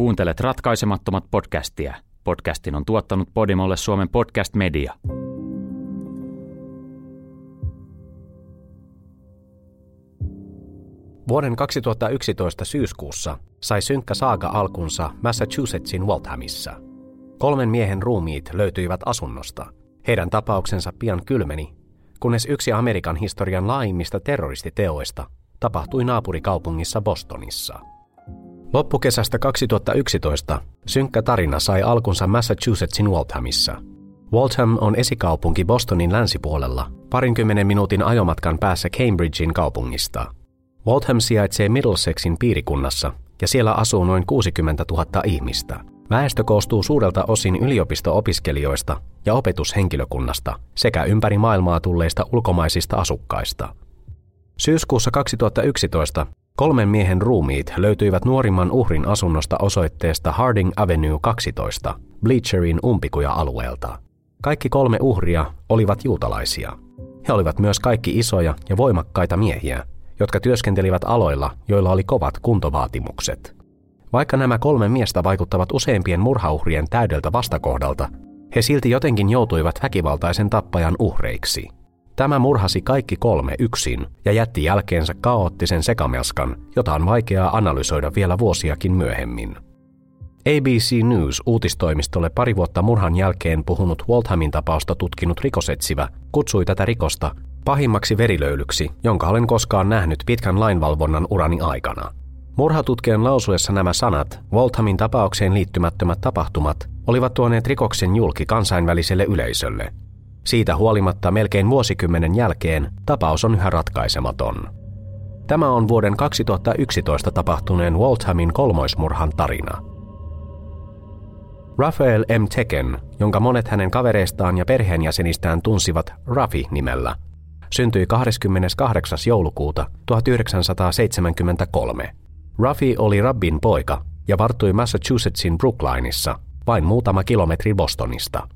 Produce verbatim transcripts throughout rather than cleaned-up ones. Kuuntelet Ratkaisemattomat podcastia. Podcastin on tuottanut Podimolle Suomen Podcast Media. Vuoden kaksituhattayksitoista syyskuussa sai synkkä saaga alkunsa Massachusettsin Walthamissa. Kolmen miehen ruumiit löytyivät asunnosta. Heidän tapauksensa pian kylmeni, kunnes yksi Amerikan historian laajimmista terroristiteoista tapahtui naapurikaupungissa Bostonissa. Loppukesästä kaksituhattayksitoista synkkä tarina sai alkunsa Massachusettsin Walthamissa. Waltham on esikaupunki Bostonin länsipuolella, parinkymmenen minuutin ajomatkan päässä Cambridgein kaupungista. Waltham sijaitsee Middlesexin piirikunnassa ja siellä asuu noin kuusikymmentätuhatta ihmistä. Väestö koostuu suurelta osin yliopisto-opiskelijoista ja opetushenkilökunnasta sekä ympäri maailmaa tulleista ulkomaisista asukkaista. Syyskuussa kaksituhattayksitoista kolmen miehen ruumiit löytyivät nuorimman uhrin asunnosta osoitteesta Harding Avenue kaksitoista, Bleacherin umpikuja-alueelta. Kaikki kolme uhria olivat juutalaisia. He olivat myös kaikki isoja ja voimakkaita miehiä, jotka työskentelivät aloilla, joilla oli kovat kuntovaatimukset. Vaikka nämä kolme miestä vaikuttavat useimpien murhauhrien täydeltä vastakohdalta, he silti jotenkin joutuivat väkivaltaisen tappajan uhreiksi. Tämä murhasi kaikki kolme yksin ja jätti jälkeensä kaoottisen sekamelskan, jota on vaikeaa analysoida vielä vuosiakin myöhemmin. A B C News -uutistoimistolle pari vuotta murhan jälkeen puhunut Walthamin tapausta tutkinut rikosetsivä kutsui tätä rikosta pahimmaksi verilöylyksi, jonka olen koskaan nähnyt pitkän lainvalvonnan urani aikana. Murhatutkijan lausuessa nämä sanat, Walthamin tapaukseen liittymättömät tapahtumat, olivat tuoneet rikoksen julki kansainväliselle yleisölle. Siitä huolimatta melkein vuosikymmenen jälkeen tapaus on yhä ratkaisematon. Tämä on vuoden kaksituhattayksitoista tapahtuneen Walthamin kolmoismurhan tarina. Raphael M. Teken, jonka monet hänen kavereistaan ja perheenjäsenistään tunsivat Rafi-nimellä, syntyi kahdeskymmeneskahdeksas joulukuuta tuhatyhdeksänsataaseitsemänkymmentäkolme. Rafi oli rabbin poika ja varttui Massachusettsin Brooklinessa, vain muutama kilometri Bostonista.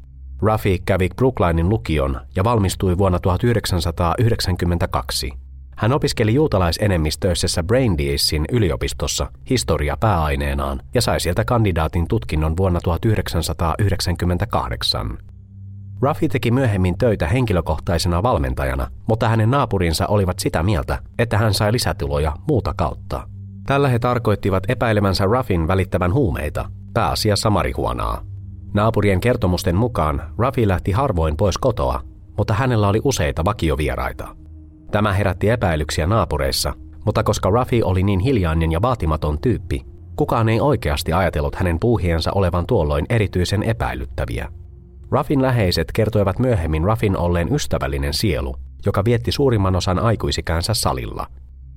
Rafi kävi Brooklinin lukion ja valmistui vuonna tuhatyhdeksänsataayhdeksänkymmentäkaksi. Hän opiskeli juutalaisenemmistöisessä Brandeisin yliopistossa historia pääaineenaan ja sai sieltä kandidaatin tutkinnon vuonna tuhatyhdeksänsataayhdeksänkymmentäkahdeksan. Rafi teki myöhemmin töitä henkilökohtaisena valmentajana, mutta hänen naapurinsa olivat sitä mieltä, että hän sai lisätuloja muuta kautta. Tällä he tarkoittivat epäilemänsä Rafin välittävän huumeita, pääasiassa marihuonaa. Naapurien kertomusten mukaan Rafi lähti harvoin pois kotoa, mutta hänellä oli useita vakiovieraita. Tämä herätti epäilyksiä naapureissa, mutta koska Rafi oli niin hiljainen ja vaatimaton tyyppi, kukaan ei oikeasti ajatellut hänen puuhiensa olevan tuolloin erityisen epäilyttäviä. Rafin läheiset kertoivat myöhemmin Rafin olleen ystävällinen sielu, joka vietti suurimman osan aikuisikänsä salilla.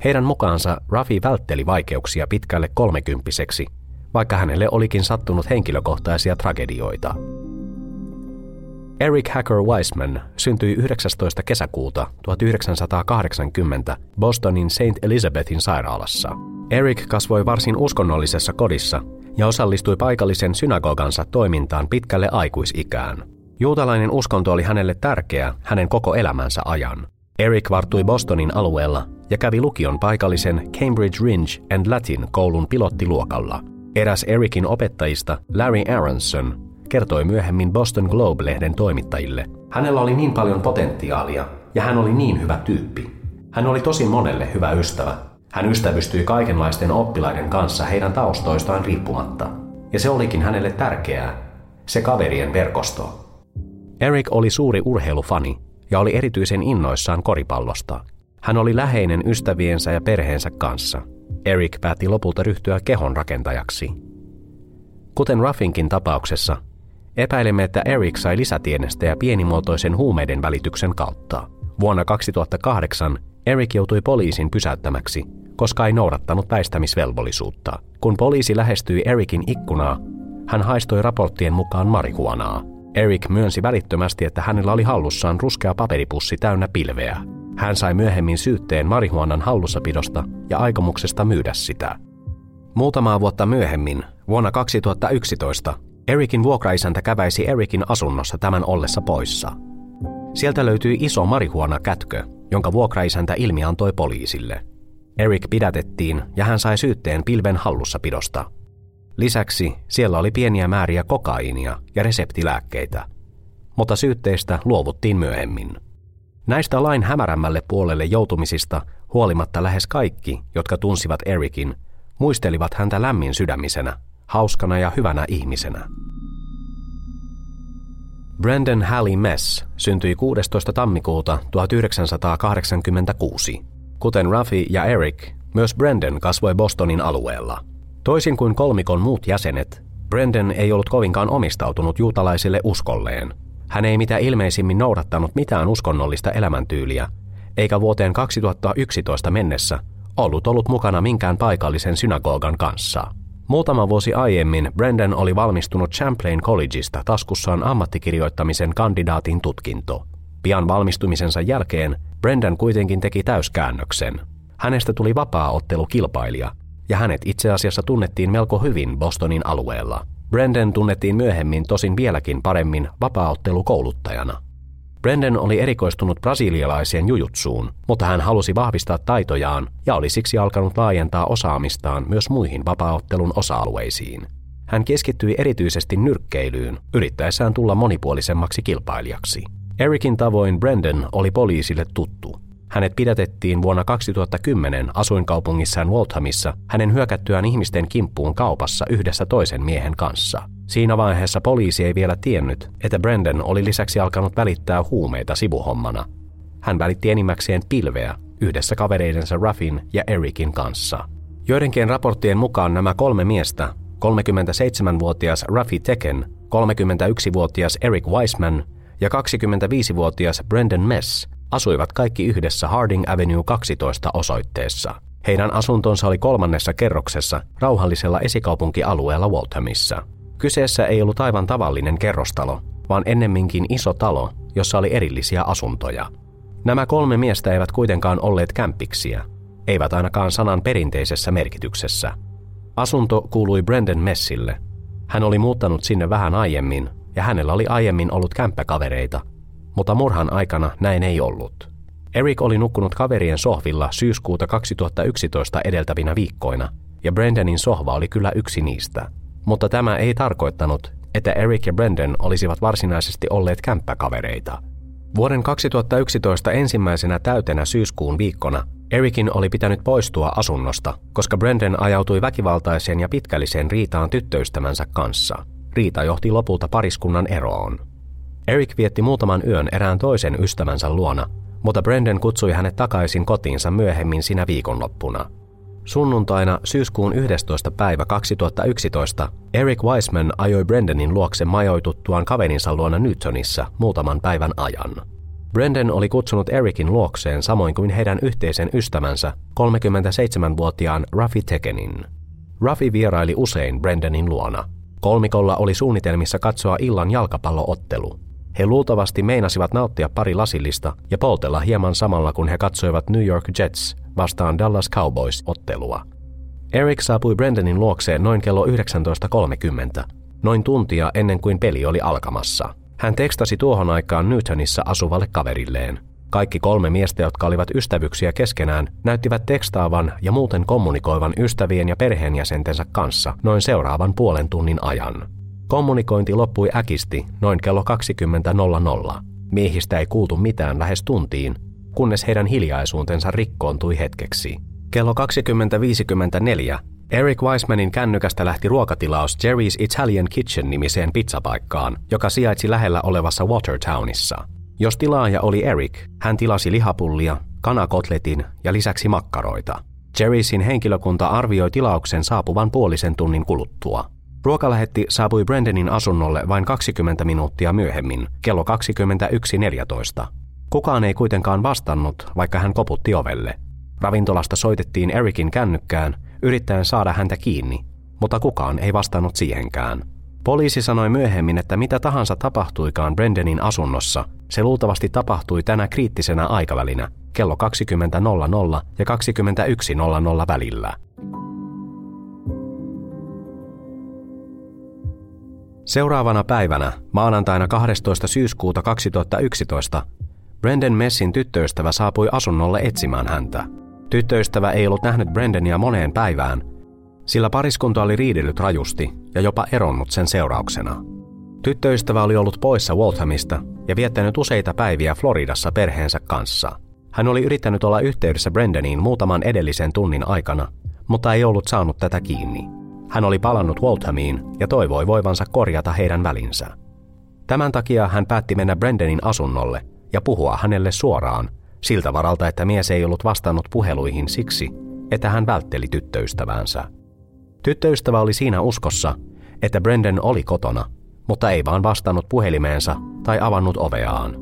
Heidän mukaansa Rafi vältteli vaikeuksia pitkälle kolmekymppiseksi, vaikka hänelle olikin sattunut henkilökohtaisia tragedioita. Eric Hacker Weissman syntyi yhdeksästoista kesäkuuta tuhatyhdeksänsataakahdeksankymmentä Bostonin Saint Elizabethin sairaalassa. Eric kasvoi varsin uskonnollisessa kodissa ja osallistui paikallisen synagogansa toimintaan pitkälle aikuisikään. Juutalainen uskonto oli hänelle tärkeä hänen koko elämänsä ajan. Eric varttui Bostonin alueella ja kävi lukion paikallisen Cambridge Ridge and Latin koulun pilottiluokalla. Eräs Ericin opettajista, Larry Aronson, kertoi myöhemmin Boston Globe-lehden toimittajille. Hänellä oli niin paljon potentiaalia ja hän oli niin hyvä tyyppi. Hän oli tosi monelle hyvä ystävä. Hän ystävystyi kaikenlaisten oppilaiden kanssa heidän taustoistaan riippumatta. Ja se olikin hänelle tärkeää, se kaverien verkosto. Eric oli suuri urheilufani ja oli erityisen innoissaan koripallosta. Hän oli läheinen ystäviensä ja perheensä kanssa. Eric päätti lopulta ryhtyä kehonrakentajaksi. Kuten Ruffinkin tapauksessa, epäilemme, että Eric sai lisätienestejä pienimuotoisen huumeiden välityksen kautta. Vuonna kaksituhattakahdeksan Eric joutui poliisin pysäyttämäksi, koska ei noudattanut väistämisvelvollisuutta. Kun poliisi lähestyi Ericin ikkunaa, hän haistoi raporttien mukaan marihuanaa. Eric myönsi välittömästi, että hänellä oli hallussaan ruskea paperipussi täynnä pilveä. Hän sai myöhemmin syytteen marihuanan hallussapidosta ja aikomuksesta myydä sitä. Muutamaa vuotta myöhemmin, vuonna kaksituhattayksitoista, Ericin vuokraisäntä käväisi Ericin asunnossa tämän ollessa poissa. Sieltä löytyi iso marihuanakätkö, jonka vuokraisäntä ilmiantoi poliisille. Eric pidätettiin ja hän sai syytteen pilven hallussapidosta. Lisäksi siellä oli pieniä määriä kokaiinia ja reseptilääkkeitä, mutta syytteistä luovuttiin myöhemmin. Näistä lain hämärämmälle puolelle joutumisista huolimatta lähes kaikki, jotka tunsivat Ericin, muistelivat häntä lämmin sydämisenä, hauskana ja hyvänä ihmisenä. Brendan Halley Mess syntyi kuudestoista tammikuuta tuhatyhdeksänsataakahdeksankymmentäkuusi. Kuten Rafi ja Eric, myös Brendan kasvoi Bostonin alueella. Toisin kuin kolmikon muut jäsenet, Brendan ei ollut kovinkaan omistautunut juutalaiselle uskolleen. Hän ei mitä ilmeisimmin noudattanut mitään uskonnollista elämäntyyliä, eikä vuoteen kaksituhattayksitoista mennessä ollut ollut mukana minkään paikallisen synagogan kanssa. Muutama vuosi aiemmin Brendan oli valmistunut Champlain Collegeista taskussaan ammattikirjoittamisen kandidaatin tutkinto. Pian valmistumisensa jälkeen Brendan kuitenkin teki täyskäännöksen. Hänestä tuli vapaaottelukilpailija, ja hänet itse asiassa tunnettiin melko hyvin Bostonin alueella. Brendan tunnettiin myöhemmin tosin vieläkin paremmin vapaaottelukouluttajana. Brendan oli erikoistunut brasilialaiseen jujutsuun, mutta hän halusi vahvistaa taitojaan ja oli siksi alkanut laajentaa osaamistaan myös muihin vapaaottelun osa-alueisiin. Hän keskittyi erityisesti nyrkkeilyyn, yrittäessään tulla monipuolisemmaksi kilpailijaksi. Ericin tavoin Brendan oli poliisille tuttu. Hänet pidätettiin vuonna kaksituhattakymmenen asuinkaupungissaan Walthamissa hänen hyökättyään ihmisten kimppuun kaupassa yhdessä toisen miehen kanssa. Siinä vaiheessa poliisi ei vielä tiennyt, että Brendan oli lisäksi alkanut välittää huumeita sivuhommana. Hän välitti enimmäkseen pilveä yhdessä kavereidensa Raffin ja Ericin kanssa. Joidenkin raporttien mukaan nämä kolme miestä, kolmekymmentäseitsemänvuotias Raphael Teken, kolmekymmentäyksivuotias Eric Weissman ja kaksikymmentäviisivuotias Brendan Mess, asuivat kaikki yhdessä Harding Avenue kaksitoista osoitteessa. Heidän asuntonsa oli kolmannessa kerroksessa rauhallisella esikaupunkialueella Walthamissa. Kyseessä ei ollut aivan tavallinen kerrostalo, vaan ennemminkin iso talo, jossa oli erillisiä asuntoja. Nämä kolme miestä eivät kuitenkaan olleet kämppiksiä, eivät ainakaan sanan perinteisessä merkityksessä. Asunto kuului Brendan Messille. Hän oli muuttanut sinne vähän aiemmin, ja hänellä oli aiemmin ollut kämppäkavereita, mutta murhan aikana näin ei ollut. Eric oli nukkunut kaverien sohvilla syyskuuta kaksituhattayksitoista edeltävinä viikkoina, ja Brendanin sohva oli kyllä yksi niistä. Mutta tämä ei tarkoittanut, että Eric ja Brendan olisivat varsinaisesti olleet kämppäkavereita. Vuoden kaksituhattayksitoista ensimmäisenä täytenä syyskuun viikkona Ericin oli pitänyt poistua asunnosta, koska Brendan ajautui väkivaltaiseen ja pitkälliseen riitaan tyttöystävänsä kanssa. Riita johti lopulta pariskunnan eroon. Eric vietti muutaman yön erään toisen ystävänsä luona, mutta Brendan kutsui hänet takaisin kotiinsa myöhemmin sinä viikonloppuna. Sunnuntaina syyskuun yhdestoista päivä kaksituhattayksitoista Eric Weissman ajoi Brendanin luokse majoituttuaan kaverinsa luona Newtonissa muutaman päivän ajan. Brendan oli kutsunut Ericin luokseen samoin kuin heidän yhteisen ystävänsä kolmekymmentäseitsemänvuotiaan Rafi Tekenin. Rafi vieraili usein Brendanin luona. Kolmikolla oli suunnitelmissa katsoa illan jalkapalloottelu. He luultavasti meinasivat nauttia pari lasillista ja poltella hieman samalla kun he katsoivat New York Jets vastaan Dallas Cowboys-ottelua. Eric saapui Brendanin luokseen noin kello yhdeksäntoista kolmekymmentä, noin tuntia ennen kuin peli oli alkamassa. Hän tekstasi tuohon aikaan Newtonissa asuvalle kaverilleen. Kaikki kolme miestä, jotka olivat ystävyksiä keskenään, näyttivät tekstaavan ja muuten kommunikoivan ystävien ja perheenjäsentensä kanssa noin seuraavan puolen tunnin ajan. Kommunikointi loppui äkisti noin kello kaksikymmentä nolla nolla. Miehistä ei kuultu mitään lähes tuntiin, kunnes heidän hiljaisuutensa rikkoontui hetkeksi. Kello kaksikymmentä viisikymmentäneljä Eric Weissmanin kännykästä lähti ruokatilaus Jerry's Italian Kitchen-nimiseen pizzapaikkaan, joka sijaitsi lähellä olevassa Watertownissa. Jos tilaaja oli Eric, hän tilasi lihapullia, kanakotletin ja lisäksi makkaroita. Jerry'sin henkilökunta arvioi tilauksen saapuvan puolisen tunnin kuluttua. Ruokalähetti saapui Brendanin asunnolle vain kaksikymmentä minuuttia myöhemmin, kello kaksikymmentäyksi neljätoista. Kukaan ei kuitenkaan vastannut, vaikka hän koputti ovelle. Ravintolasta soitettiin Ericin kännykkään, yrittäen saada häntä kiinni, mutta kukaan ei vastannut siihenkään. Poliisi sanoi myöhemmin, että mitä tahansa tapahtuikaan Brendanin asunnossa, se luultavasti tapahtui tänä kriittisenä aikavälinä, kello kaksikymmentä nolla nolla ja kaksikymmentäyksi nolla nolla välillä. Seuraavana päivänä, maanantaina kahdestoista syyskuuta kaksituhattayksitoista, Brendan Messin tyttöystävä saapui asunnolle etsimään häntä. Tyttöystävä ei ollut nähnyt Brendania moneen päivään. sillä pariskunta oli riidellyt rajusti ja jopa eronnut sen seurauksena. Tyttöystävä oli ollut poissa Walthamista ja viettänyt useita päiviä Floridassa perheensä kanssa. Hän oli yrittänyt olla yhteydessä Brendaniin muutaman edellisen tunnin aikana, mutta ei ollut saanut tätä kiinni. Hän oli palannut Walthamiin ja toivoi voivansa korjata heidän välinsä. Tämän takia hän päätti mennä Brendanin asunnolle ja puhua hänelle suoraan, siltä varalta, että mies ei ollut vastannut puheluihin siksi, että hän vältteli tyttöystäväänsä. Tyttöystävä oli siinä uskossa, että Brendan oli kotona, mutta ei vaan vastannut puhelimeensa tai avannut oveaan.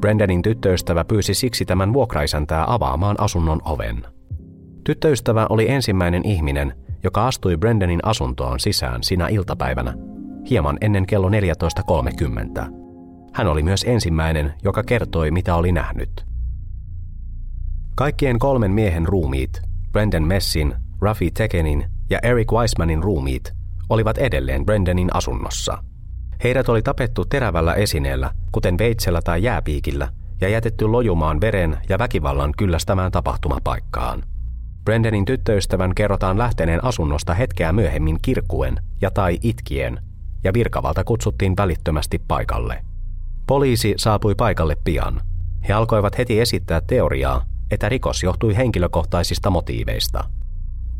Brendanin tyttöystävä pyysi siksi tämän vuokraisäntää avaamaan asunnon oven. Tyttöystävä oli ensimmäinen ihminen, joka astui Brendanin asuntoon sisään sinä iltapäivänä, hieman ennen kello neljätoista kolmekymmentä. Hän oli myös ensimmäinen, joka kertoi, mitä oli nähnyt. Kaikkien kolmen miehen ruumiit, Brendan Messin, Rafi Tekenin ja Eric Weissmanin ruumiit, olivat edelleen Brendanin asunnossa. Heidät oli tapettu terävällä esineellä, kuten veitsellä tai jääpiikillä, ja jätetty lojumaan veren ja väkivallan kyllästämään tapahtumapaikkaan. Brendanin tyttöystävän kerrotaan lähteneen asunnosta hetkeä myöhemmin kirkuen ja tai itkien, ja virkavalta kutsuttiin välittömästi paikalle. Poliisi saapui paikalle pian. He alkoivat heti esittää teoriaa, että rikos johtui henkilökohtaisista motiiveista.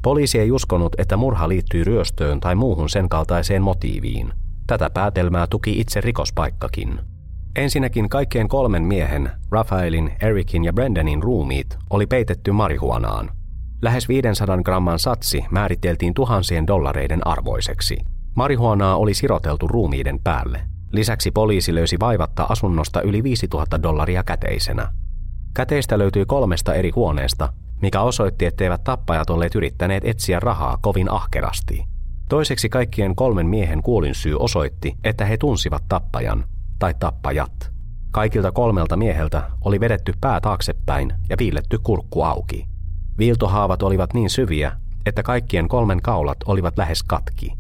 Poliisi ei uskonut, että murha liittyy ryöstöön tai muuhun sen kaltaiseen motiiviin. Tätä päätelmää tuki itse rikospaikkakin. Ensinnäkin kaikkien kolmen miehen, Raphaelin, Ericin ja Brendanin ruumiit, oli peitetty marihuanaan. Lähes viisisataa gramman satsi määriteltiin tuhansien dollareiden arvoiseksi. Marihuanaa oli siroteltu ruumiiden päälle. Lisäksi poliisi löysi vaivatta asunnosta yli viisituhatta dollaria käteisenä. Käteistä löytyi kolmesta eri huoneesta, mikä osoitti, etteivät tappajat olleet yrittäneet etsiä rahaa kovin ahkerasti. Toiseksi kaikkien kolmen miehen kuolinsyy osoitti, että he tunsivat tappajan tai tappajat. Kaikilta kolmelta mieheltä oli vedetty pää taaksepäin ja viilletty kurkku auki. Viiltohaavat olivat niin syviä, että kaikkien kolmen kaulat olivat lähes katki.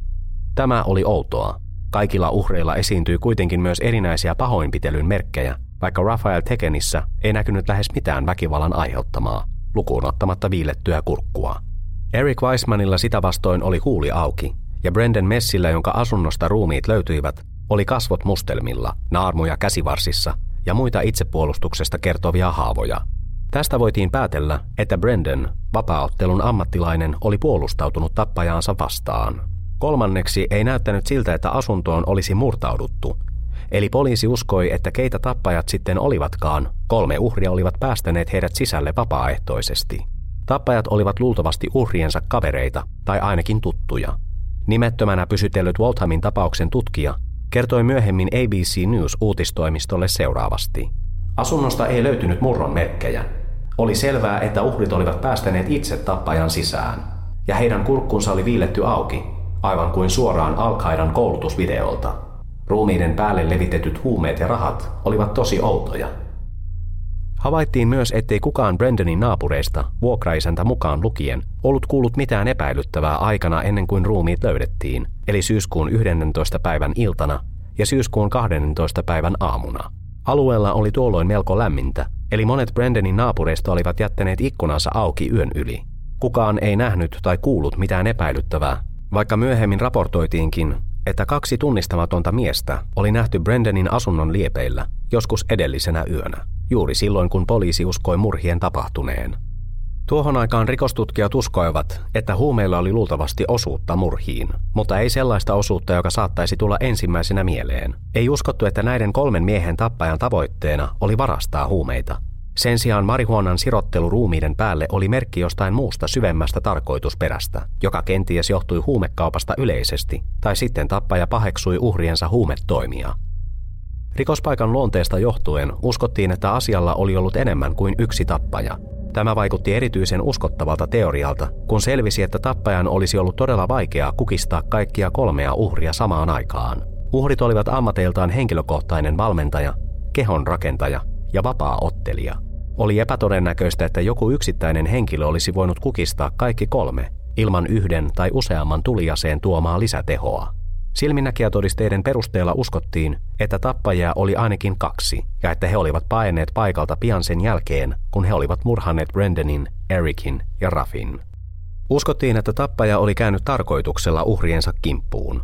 Tämä oli outoa. Kaikilla uhreilla esiintyi kuitenkin myös erinäisiä pahoinpitelyn merkkejä, vaikka Raphael Tekenissä ei näkynyt lähes mitään väkivallan aiheuttamaa, lukuun ottamatta viillettyä kurkkua. Eric Weissmanilla sitä vastoin oli huuli auki, ja Brendan Messillä, jonka asunnosta ruumiit löytyivät, oli kasvot mustelmilla, naarmuja käsivarsissa ja muita itsepuolustuksesta kertovia haavoja. Tästä voitiin päätellä, että Brendan, vapaaottelun ammattilainen, oli puolustautunut tappajaansa vastaan. Kolmanneksi ei näyttänyt siltä, että asuntoon olisi murtauduttu, eli poliisi uskoi, että keitä tappajat sitten olivatkaan, kolme uhria olivat päästäneet heidät sisälle vapaaehtoisesti. Tappajat olivat luultavasti uhriensa kavereita tai ainakin tuttuja. Nimettömänä pysytellyt Walthamin tapauksen tutkija kertoi myöhemmin A B C News-uutistoimistolle seuraavasti. Asunnosta ei löytynyt murron merkkejä. Oli selvää, että uhrit olivat päästäneet itse tappajan sisään, ja heidän kurkkunsa oli viilletty auki, aivan kuin suoraan Al-Qaidan koulutusvideolta. Ruumiiden päälle levitetyt huumeet ja rahat olivat tosi outoja. Havaittiin myös, ettei kukaan Brendanin naapureista, vuokraisäntä mukaan lukien, ollut kuullut mitään epäilyttävää aikana ennen kuin ruumiit löydettiin, eli syyskuun yhdennentoista päivän iltana ja syyskuun kahdentenatoista päivän aamuna. Alueella oli tuolloin melko lämmintä, eli monet Brendanin naapureista olivat jättäneet ikkunansa auki yön yli. Kukaan ei nähnyt tai kuullut mitään epäilyttävää, vaikka myöhemmin raportoitiinkin, että kaksi tunnistamatonta miestä oli nähty Brendanin asunnon liepeillä joskus edellisenä yönä, juuri silloin kun poliisi uskoi murhien tapahtuneen. Tuohon aikaan rikostutkijat uskoivat, että huumeilla oli luultavasti osuutta murhiin, mutta ei sellaista osuutta, joka saattaisi tulla ensimmäisenä mieleen. Ei uskottu, että näiden kolmen miehen tappajan tavoitteena oli varastaa huumeita. Sen sijaan marihuonan sirottelu ruumiiden päälle oli merkki jostain muusta syvemmästä tarkoitusperästä, joka kenties johtui huumekaupasta yleisesti, tai sitten tappaja paheksui uhriensa huumetoimia. Rikospaikan luonteesta johtuen uskottiin, että asialla oli ollut enemmän kuin yksi tappaja. Tämä vaikutti erityisen uskottavalta teorialta, kun selvisi, että tappajan olisi ollut todella vaikeaa kukistaa kaikkia kolmea uhria samaan aikaan. Uhrit olivat ammateiltaan henkilökohtainen valmentaja, kehonrakentaja ja vapaaottelija. Oli epätodennäköistä, että joku yksittäinen henkilö olisi voinut kukistaa kaikki kolme ilman yhden tai useamman tulijaseen tuomaa lisätehoa. Silminnäkijätodisteiden perusteella uskottiin, että tappajia oli ainakin kaksi ja että he olivat paenneet paikalta pian sen jälkeen, kun he olivat murhanneet Brendanin, Ericin ja Rafin. Uskottiin, että tappaja oli käynyt tarkoituksella uhriensa kimppuun.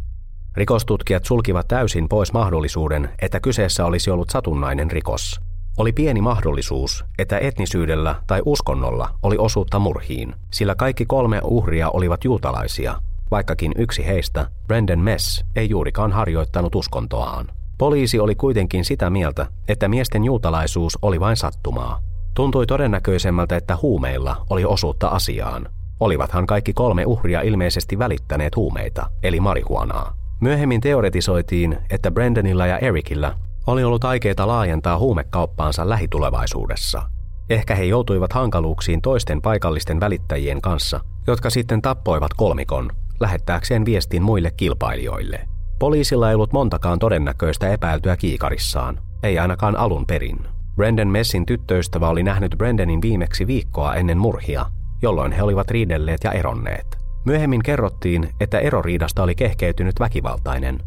Rikostutkijat sulkivat täysin pois mahdollisuuden, että kyseessä olisi ollut satunnainen rikos. Oli pieni mahdollisuus, että etnisyydellä tai uskonnolla oli osuutta murhiin, sillä kaikki kolme uhria olivat juutalaisia, vaikkakin yksi heistä, Brendan Mess, ei juurikaan harjoittanut uskontoaan. Poliisi oli kuitenkin sitä mieltä, että miesten juutalaisuus oli vain sattumaa. Tuntui todennäköisemmältä, että huumeilla oli osuutta asiaan. Olivathan kaikki kolme uhria ilmeisesti välittäneet huumeita, eli marihuanaa. Myöhemmin teoretisoitiin, että Brendanilla ja Ericillä oli ollut aikeita laajentaa huumekauppaansa lähitulevaisuudessa. Ehkä he joutuivat hankaluuksiin toisten paikallisten välittäjien kanssa, jotka sitten tappoivat kolmikon, lähettääkseen viestin muille kilpailijoille. Poliisilla ei ollut montakaan todennäköistä epäiltyä kiikarissaan, ei ainakaan alun perin. Brendan Messin tyttöystävä oli nähnyt Brendanin viimeksi viikkoa ennen murhia, jolloin he olivat riidelleet ja eronneet. Myöhemmin kerrottiin, että eroriidasta oli kehkeytynyt väkivaltainen.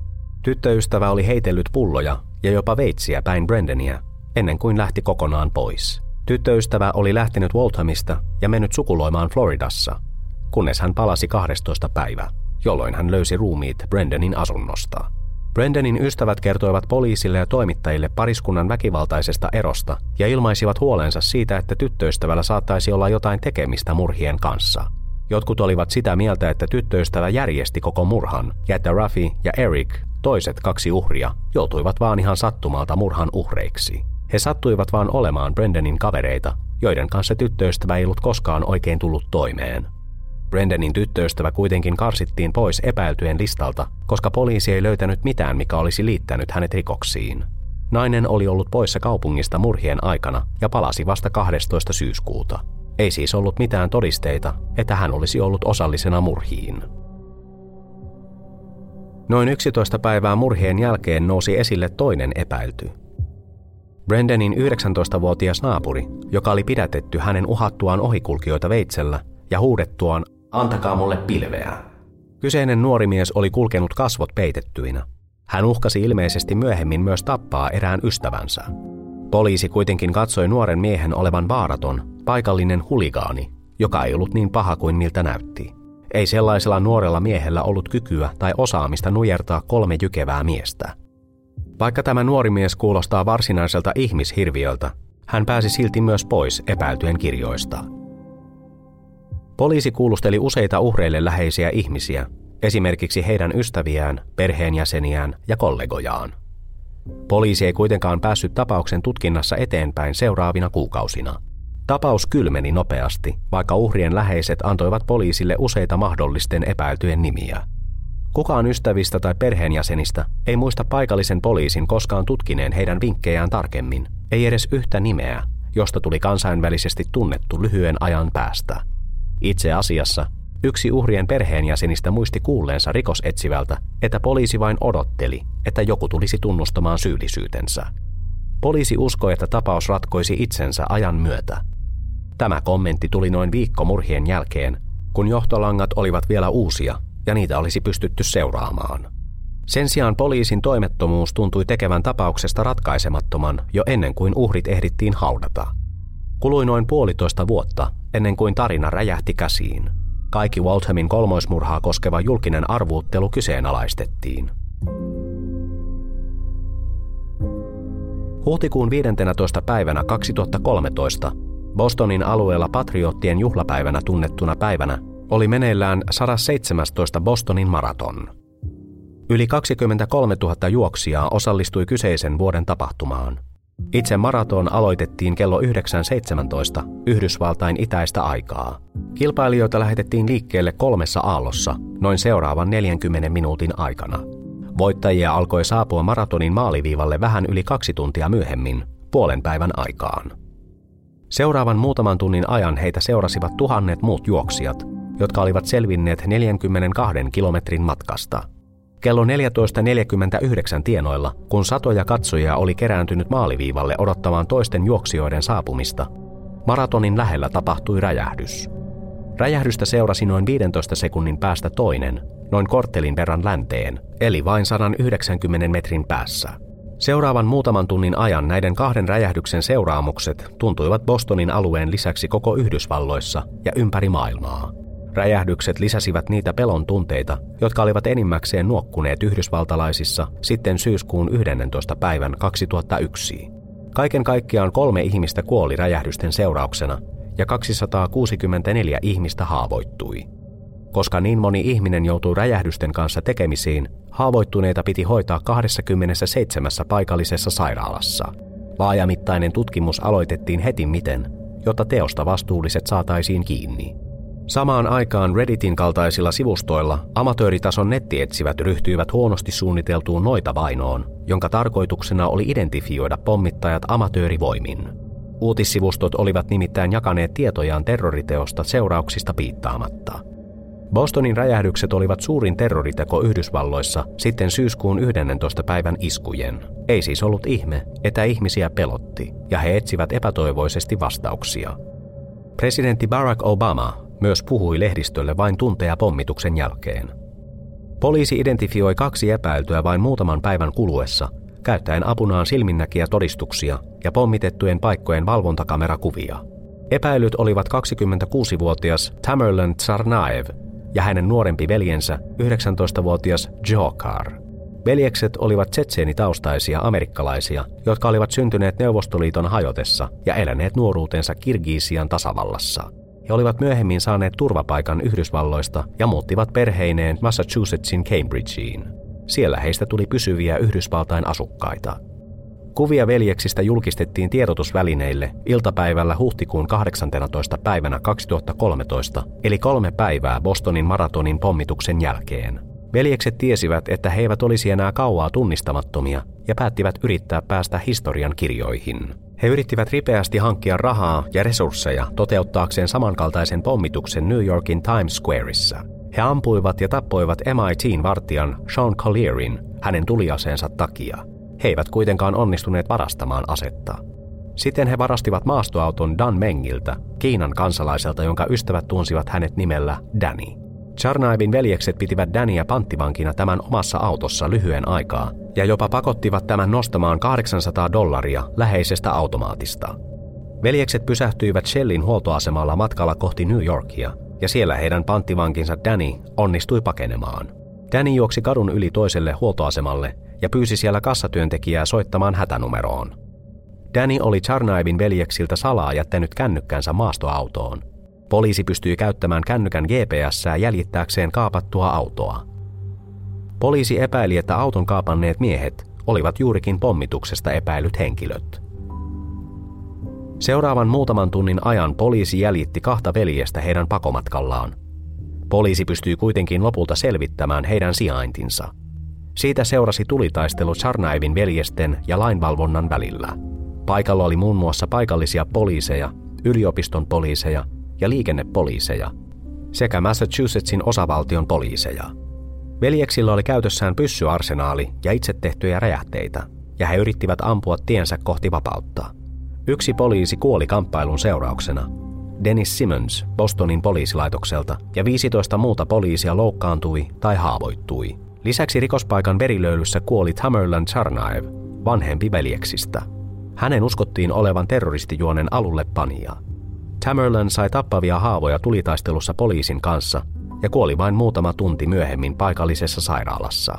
Tyttöystävä oli heitellyt pulloja ja jopa veitsiä päin Brendania, ennen kuin lähti kokonaan pois. Tyttöystävä oli lähtenyt Walthamista ja mennyt sukuloimaan Floridassa, kunnes hän palasi kahdestoista päivä, jolloin hän löysi ruumiit Brendanin asunnosta. Brendanin ystävät kertoivat poliisille ja toimittajille pariskunnan väkivaltaisesta erosta ja ilmaisivat huolensa siitä, että tyttöystävällä saattaisi olla jotain tekemistä murhien kanssa. Jotkut olivat sitä mieltä, että tyttöystävä järjesti koko murhan ja että Rafi ja Eric, toiset kaksi uhria, joutuivat vaan ihan sattumalta murhan uhreiksi. He sattuivat vaan olemaan Brendanin kavereita, joiden kanssa tyttöystävä ei ollut koskaan oikein tullut toimeen. Brendanin tyttöystävä kuitenkin karsittiin pois epäiltyjen listalta, koska poliisi ei löytänyt mitään, mikä olisi liittänyt hänet rikoksiin. Nainen oli ollut poissa kaupungista murhien aikana ja palasi vasta kahdestoista syyskuuta. Ei siis ollut mitään todisteita, että hän olisi ollut osallisena murhiin. Noin yksitoista päivää murhien jälkeen nousi esille toinen epäilty. Brendanin yhdeksäntoistavuotias naapuri, joka oli pidätetty hänen uhattuaan ohikulkijoita veitsellä ja huudettuaan "Antakaa mulle pilveä". Kyseinen nuori mies oli kulkenut kasvot peitettyinä. Hän uhkasi ilmeisesti myöhemmin myös tappaa erään ystävänsä. Poliisi kuitenkin katsoi nuoren miehen olevan vaaraton, paikallinen huligaani, joka ei ollut niin paha kuin miltä näytti. Ei sellaisella nuorella miehellä ollut kykyä tai osaamista nujertaa kolme jykevää miestä. Vaikka tämä nuori mies kuulostaa varsinaiselta ihmishirviöltä, hän pääsi silti myös pois epäiltyjen kirjoista. Poliisi kuulusteli useita uhreille läheisiä ihmisiä, esimerkiksi heidän ystäviään, perheenjäseniään ja kollegojaan. Poliisi ei kuitenkaan päässyt tapauksen tutkinnassa eteenpäin seuraavina kuukausina. Tapaus kylmeni nopeasti, vaikka uhrien läheiset antoivat poliisille useita mahdollisten epäiltyjen nimiä. Kukaan ystävistä tai perheenjäsenistä ei muista paikallisen poliisin koskaan tutkineen heidän vinkkejään tarkemmin, ei edes yhtä nimeä, josta tuli kansainvälisesti tunnettu lyhyen ajan päästä. Itse asiassa yksi uhrien perheenjäsenistä muisti kuulleensa rikosetsivältä, että poliisi vain odotteli, että joku tulisi tunnustamaan syyllisyytensä. Poliisi uskoi, että tapaus ratkoisi itsensä ajan myötä. Tämä kommentti tuli noin viikko murhien jälkeen, kun johtolangat olivat vielä uusia ja niitä olisi pystytty seuraamaan. Sen sijaan poliisin toimettomuus tuntui tekevän tapauksesta ratkaisemattoman jo ennen kuin uhrit ehdittiin haudata. Kului noin puolitoista vuotta ennen kuin tarina räjähti käsiin. Kaikki Walthamin kolmoismurhaa koskeva julkinen arvuuttelu kyseenalaistettiin. Huhtikuun viidentenätoista päivänä kaksituhattakolmetoista Bostonin alueella patriottien juhlapäivänä tunnettuna päivänä oli meneillään sata seitsemäntoista Bostonin maraton. Yli kaksikymmentäkolmetuhatta juoksijaa osallistui kyseisen vuoden tapahtumaan. Itse maraton aloitettiin kello yhdeksän seitsemäntoista Yhdysvaltain itäistä aikaa. Kilpailijoita lähetettiin liikkeelle kolmessa aallossa noin seuraavan neljänkymmenen minuutin aikana. Voittajia alkoi saapua maratonin maaliviivalle vähän yli kaksi tuntia myöhemmin, puolen päivän aikaan. Seuraavan muutaman tunnin ajan heitä seurasivat tuhannet muut juoksijat, jotka olivat selvinneet neljänkymmenenkahden kilometrin matkasta. Kello neljätoista neljäkymmentäyhdeksän tienoilla, kun satoja katsojia oli kerääntynyt maaliviivalle odottamaan toisten juoksijoiden saapumista, maratonin lähellä tapahtui räjähdys. Räjähdystä seurasi noin viidentoista sekunnin päästä toinen, noin korttelin verran länteen, eli vain sata yhdeksänkymmentä metrin päässä. Seuraavan muutaman tunnin ajan näiden kahden räjähdyksen seuraamukset tuntuivat Bostonin alueen lisäksi koko Yhdysvalloissa ja ympäri maailmaa. Räjähdykset lisäsivät niitä pelon tunteita, jotka olivat enimmäkseen nuokkuneet yhdysvaltalaisissa sitten syyskuun yhdennentoista päivän kaksituhattayksi. Kaiken kaikkiaan kolme ihmistä kuoli räjähdysten seurauksena ja kaksisataakuusikymmentäneljä ihmistä haavoittui. Koska niin moni ihminen joutui räjähdysten kanssa tekemisiin, haavoittuneita piti hoitaa kaksikymmentäseitsemän paikallisessa sairaalassa. Laajamittainen tutkimus aloitettiin heti miten, jotta teosta vastuulliset saataisiin kiinni. Samaan aikaan Redditin kaltaisilla sivustoilla amatööritason nettietsivät ryhtyivät huonosti suunniteltuun noitavainoon, jonka tarkoituksena oli identifioida pommittajat amatöörivoimin. Uutissivustot olivat nimittäin jakaneet tietojaan terroriteosta seurauksista piittaamatta. Bostonin räjähdykset olivat suurin terroriteko Yhdysvalloissa sitten syyskuun yhdennentoista päivän iskujen. Ei siis ollut ihme, että ihmisiä pelotti, ja he etsivät epätoivoisesti vastauksia. Presidentti Barack Obama myös puhui lehdistölle vain tunteja pommituksen jälkeen. Poliisi identifioi kaksi epäiltyä vain muutaman päivän kuluessa, käyttäen apunaan silminnäkijätodistuksia ja pommitettujen paikkojen valvontakamerakuvia. Epäilyt olivat kaksikymmentäkuusivuotias Tamerlan Tsarnaev ja hänen nuorempi veljensä, yhdeksäntoistavuotias Dzhokhar. Veljekset olivat tsetseeni-taustaisia amerikkalaisia, jotka olivat syntyneet Neuvostoliiton hajotessa ja eläneet nuoruutensa Kirgisian tasavallassa. He olivat myöhemmin saaneet turvapaikan Yhdysvalloista ja muuttivat perheineen Massachusettsin Cambridgeen. Siellä heistä tuli pysyviä Yhdysvaltain asukkaita. Kuvia veljeksistä julkistettiin tiedotusvälineille iltapäivällä huhtikuun kahdeksanteenatoista päivänä kaksituhattakolmetoista, eli kolme päivää Bostonin maratonin pommituksen jälkeen. Veljekset tiesivät, että he eivät olisi enää kauaa tunnistamattomia ja päättivät yrittää päästä historian kirjoihin. He yrittivät ripeästi hankkia rahaa ja resursseja toteuttaakseen samankaltaisen pommituksen New Yorkin Times Squareissa. He ampuivat ja tappoivat M I T:n vartijan Sean Collierin hänen tuliaseensa takia. He eivät kuitenkaan onnistuneet varastamaan asetta. Sitten he varastivat maastoauton Dan Mengiltä, Kiinan kansalaiselta, jonka ystävät tunsivat hänet nimellä Danny. Tsarnaevin veljekset pitivät Dannyä panttivankina tämän omassa autossa lyhyen aikaa ja jopa pakottivat tämän nostamaan kahdeksansataa dollaria läheisestä automaatista. Veljekset pysähtyivät Shellin huoltoasemalla matkalla kohti New Yorkia ja siellä heidän panttivankinsa Danny onnistui pakenemaan. Danny juoksi kadun yli toiselle huoltoasemalle ja pyysi siellä kassatyöntekijää soittamaan hätänumeroon. Danny oli Tsarnaevin veljeksiltä salaa jättänyt kännykkänsä maastoautoon. Poliisi pystyi käyttämään kännykän G P S:ää jäljittääkseen kaapattua autoa. Poliisi epäili, että auton kaapanneet miehet olivat juurikin pommituksesta epäillyt henkilöt. Seuraavan muutaman tunnin ajan poliisi jäljitti kahta veljestä heidän pakomatkallaan. Poliisi pystyi kuitenkin lopulta selvittämään heidän sijaintinsa. Siitä seurasi tulitaistelu Tsarnaevin veljesten ja lainvalvonnan välillä. Paikalla oli muun muassa paikallisia poliiseja, yliopiston poliiseja ja liikennepoliiseja sekä Massachusettsin osavaltion poliiseja. Veljeksillä oli käytössään pyssyarsenaali ja itse tehtyjä räjähteitä, ja he yrittivät ampua tiensä kohti vapautta. Yksi poliisi kuoli kamppailun seurauksena, Dennis Simmons Bostonin poliisilaitokselta, ja viisitoista muuta poliisia loukkaantui tai haavoittui. Lisäksi rikospaikan verilöylyssä kuoli Tamerlan Tsarnaev, vanhempi veljeksistä. Hänen uskottiin olevan terroristijuonen alulle panija. Tamerlan sai tappavia haavoja tulitaistelussa poliisin kanssa ja kuoli vain muutama tunti myöhemmin paikallisessa sairaalassa.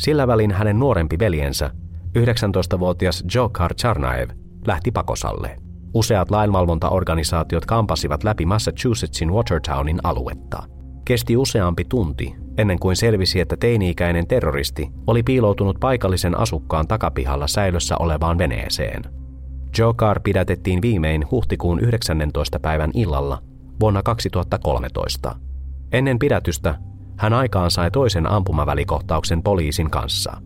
Sillä välin hänen nuorempi veljensä, yhdeksäntoistavuotias Dzhokhar Tsarnaev, lähti pakosalle. Useat lainvalvontaorganisaatiot kampasivat läpi Massachusettsin Watertownin aluetta. Kesti useampi tunti ennen kuin selvisi, että teini-ikäinen terroristi oli piiloutunut paikallisen asukkaan takapihalla säilössä olevaan veneeseen. Dzhokhar pidätettiin viimein huhtikuun yhdeksännentoista päivän illalla vuonna kaksituhattakolmetoista. Ennen pidätystä hän aikaan sai toisen ampumavälikohtauksen poliisin kanssa.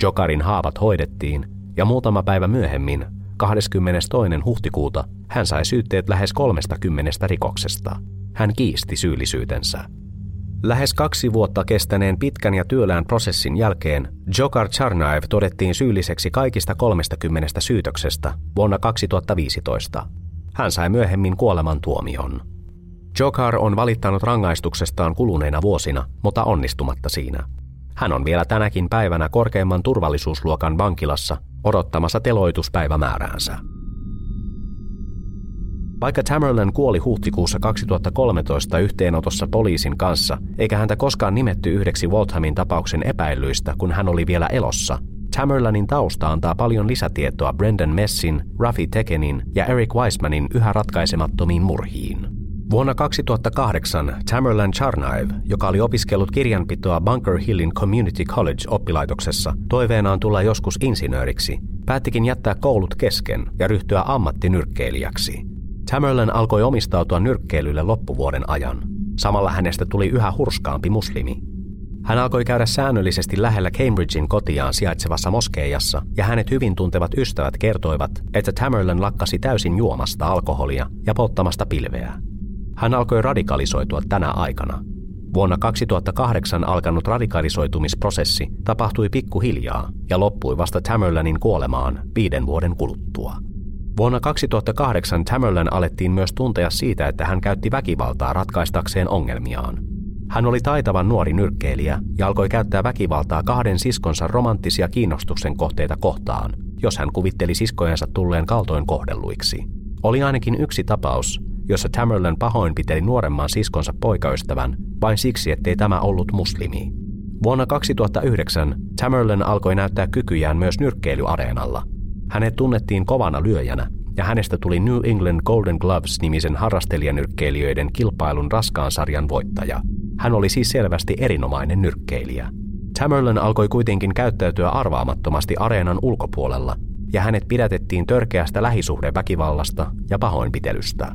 Dzhokharin haavat hoidettiin ja muutama päivä myöhemmin, kahdeskymmenestoinen huhtikuuta, hän sai syytteet lähes kolmekymmentä rikoksesta. Hän kiisti syyllisyytensä. Lähes kaksi vuotta kestäneen pitkän ja työlään prosessin jälkeen Dzhokhar Tsarnaev todettiin syylliseksi kaikista kolmekymmentä syytöksestä vuonna kaksituhattaviisitoista. Hän sai myöhemmin kuolemantuomion. Dzhokhar on valittanut rangaistuksestaan kuluneina vuosina, mutta onnistumatta siinä. Hän on vielä tänäkin päivänä korkeimman turvallisuusluokan vankilassa odottamassa teloituspäivämääräänsä. Vaikka Tamerlan kuoli huhtikuussa kaksituhattakolmetoista yhteenotossa poliisin kanssa, eikä häntä koskaan nimetty yhdeksi Walthamin tapauksen epäillyistä, kun hän oli vielä elossa, Tamerlanin tausta antaa paljon lisätietoa Brendan Messin, Rafi Tekenin ja Eric Weissmanin yhä ratkaisemattomiin murhiin. Vuonna kaksituhattakahdeksan Tamerlan Tsarnaev, joka oli opiskellut kirjanpitoa Bunker Hillin Community College-oppilaitoksessa, toiveenaan tulla joskus insinööriksi, päättikin jättää koulut kesken ja ryhtyä ammattinyrkkeilijäksi. Tamerlan alkoi omistautua nyrkkeilylle loppuvuoden ajan. Samalla hänestä tuli yhä hurskaampi muslimi. Hän alkoi käydä säännöllisesti lähellä Cambridgein kotiaan sijaitsevassa moskeijassa, ja hänet hyvin tuntevat ystävät kertoivat, että Tamerlan lakkasi täysin juomasta alkoholia ja polttamasta pilveä. Hän alkoi radikalisoitua tänä aikana. Vuonna kaksituhattakahdeksan alkanut radikalisoitumisprosessi tapahtui pikkuhiljaa ja loppui vasta Tamerlanin kuolemaan viiden vuoden kuluttua. Vuonna kaksituhattakahdeksan Tamerlan alettiin myös tuntea siitä, että hän käytti väkivaltaa ratkaistakseen ongelmiaan. Hän oli taitava nuori nyrkkeilijä ja alkoi käyttää väkivaltaa kahden siskonsa romanttisia kiinnostuksen kohteita kohtaan, jos hän kuvitteli siskojensa tulleen kaltoin kohdelluiksi. Oli ainakin yksi tapaus, jossa Tamerlan pahoinpiteli nuoremman siskonsa poikaystävän vain siksi, ettei tämä ollut muslimi. Vuonna kaksituhattayhdeksän Tamerlan alkoi näyttää kykyjään myös nyrkkeilyareenalla. Hänet tunnettiin kovana lyöjänä, ja hänestä tuli New England Golden Gloves-nimisen harrastelijanyrkkeilijöiden kilpailun raskaan sarjan voittaja. Hän oli siis selvästi erinomainen nyrkkeilijä. Tamerlan alkoi kuitenkin käyttäytyä arvaamattomasti areenan ulkopuolella, ja hänet pidätettiin törkeästä lähisuhdeväkivallasta ja pahoinpitelystä.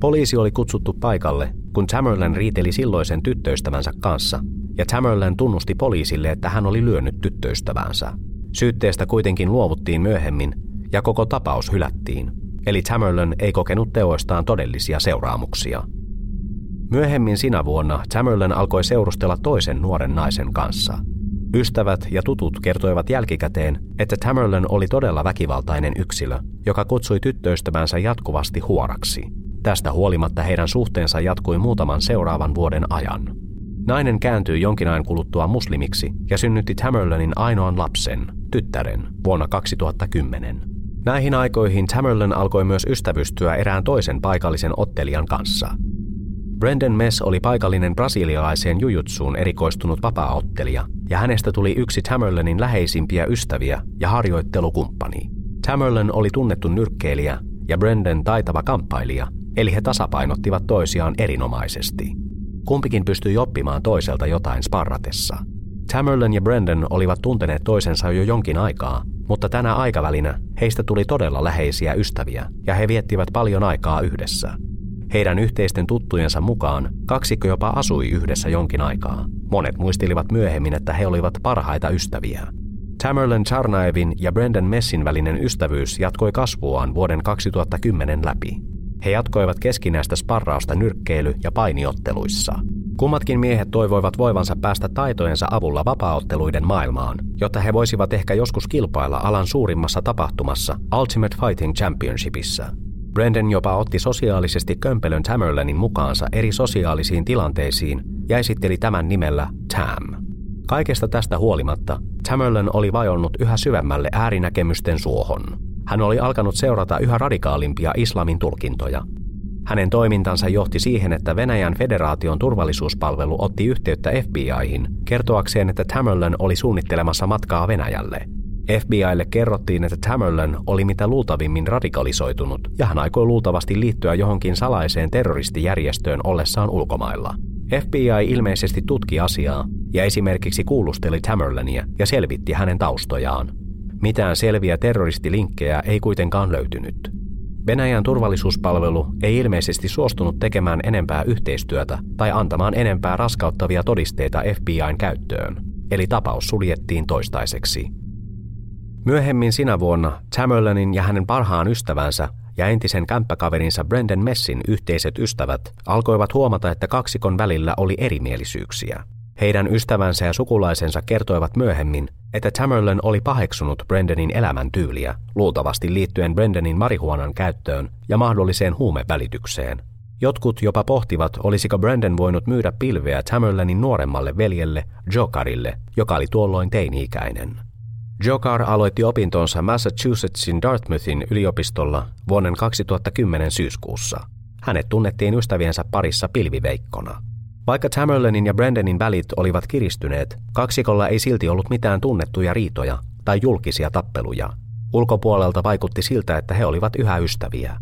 Poliisi oli kutsuttu paikalle, kun Tamerlan riiteli silloisen tyttöystävänsä kanssa, ja Tamerlan tunnusti poliisille, että hän oli lyönyt tyttöystäväänsä. Syytteestä kuitenkin luovuttiin myöhemmin, ja koko tapaus hylättiin, eli Tamerlan ei kokenut teoistaan todellisia seuraamuksia. Myöhemmin sinä vuonna Tamerlan alkoi seurustella toisen nuoren naisen kanssa. Ystävät ja tutut kertoivat jälkikäteen, että Tamerlan oli todella väkivaltainen yksilö, joka kutsui tyttöystävänsä jatkuvasti huoraksi. Tästä huolimatta heidän suhteensa jatkui muutaman seuraavan vuoden ajan. Nainen kääntyi jonkin ajan kuluttua muslimiksi ja synnytti Tamerlanin ainoan lapsen, tyttären, vuonna kaksituhattakymmenen. Näihin aikoihin Tamerlan alkoi myös ystävystyä erään toisen paikallisen ottelijan kanssa. Brendan Mess oli paikallinen brasilialaiseen jujutsuun erikoistunut vapaaottelija, ja hänestä tuli yksi Tamerlanin läheisimpiä ystäviä ja harjoittelukumppani. Tamerlan oli tunnettu nyrkkeilijä ja Brendan taitava kamppailija, eli he tasapainottivat toisiaan erinomaisesti. Kumpikin pystyi oppimaan toiselta jotain sparratessa. Tamerlan ja Brendan olivat tunteneet toisensa jo jonkin aikaa, mutta tänä aikavälinä heistä tuli todella läheisiä ystäviä, ja he viettivät paljon aikaa yhdessä. Heidän yhteisten tuttujensa mukaan kaksikko jopa asui yhdessä jonkin aikaa. Monet muistelivat myöhemmin, että he olivat parhaita ystäviä. Tamerlan Tsarnaevin ja Brendan Messin välinen ystävyys jatkoi kasvuaan vuoden kaksituhattakymmenen läpi. He jatkoivat keskinäistä sparrausta nyrkkeily- ja painiotteluissa. Kummatkin miehet toivoivat voivansa päästä taitojensa avulla vapaaotteluiden maailmaan, jotta he voisivat ehkä joskus kilpailla alan suurimmassa tapahtumassa Ultimate Fighting Championshipissa. Brendan jopa otti sosiaalisesti kömpelön Tamerlanin mukaansa eri sosiaalisiin tilanteisiin ja esitteli tämän nimellä Tam. Kaikesta tästä huolimatta Tamerlan oli vajonnut yhä syvemmälle äärinäkemysten suohon. Hän oli alkanut seurata yhä radikaalimpia islamin tulkintoja. Hänen toimintansa johti siihen, että Venäjän federaation turvallisuuspalvelu otti yhteyttä F B I:hin kertoakseen, että Tamerlan oli suunnittelemassa matkaa Venäjälle. F B I:lle kerrottiin, että Tamerlan oli mitä luultavimmin radikalisoitunut ja hän aikoi luultavasti liittyä johonkin salaiseen terroristijärjestöön ollessaan ulkomailla. F B I ilmeisesti tutki asiaa ja esimerkiksi kuulusteli Tamerlania ja selvitti hänen taustojaan. Mitään selviä terroristilinkkejä ei kuitenkaan löytynyt. Venäjän turvallisuuspalvelu ei ilmeisesti suostunut tekemään enempää yhteistyötä tai antamaan enempää raskauttavia todisteita F B I:n käyttöön, eli tapaus suljettiin toistaiseksi. Myöhemmin sinä vuonna Tamerlanin ja hänen parhaan ystävänsä ja entisen kämppäkaverinsa Brendan Messin yhteiset ystävät alkoivat huomata, että kaksikon välillä oli erimielisyyksiä. Heidän ystävänsä ja sukulaisensa kertoivat myöhemmin, että Tamerlan oli paheksunut Brendanin elämäntyyliä, luultavasti liittyen Brendanin marihuanan käyttöön ja mahdolliseen huumevälitykseen. Jotkut jopa pohtivat, olisiko Brendan voinut myydä pilveä Tamerlanin nuoremmalle veljelle, Dzhokharille, joka oli tuolloin teini-ikäinen. Dzhokhar aloitti opintonsa Massachusettsin Dartmouthin yliopistolla vuoden kaksituhattakymmenen syyskuussa. Hänet tunnettiin ystäviensä parissa pilviveikkona. Vaikka Tamerlanin ja Brendanin välit olivat kiristyneet, kaksikolla ei silti ollut mitään tunnettuja riitoja tai julkisia tappeluja. Ulkopuolelta vaikutti siltä, että he olivat yhä ystäviä.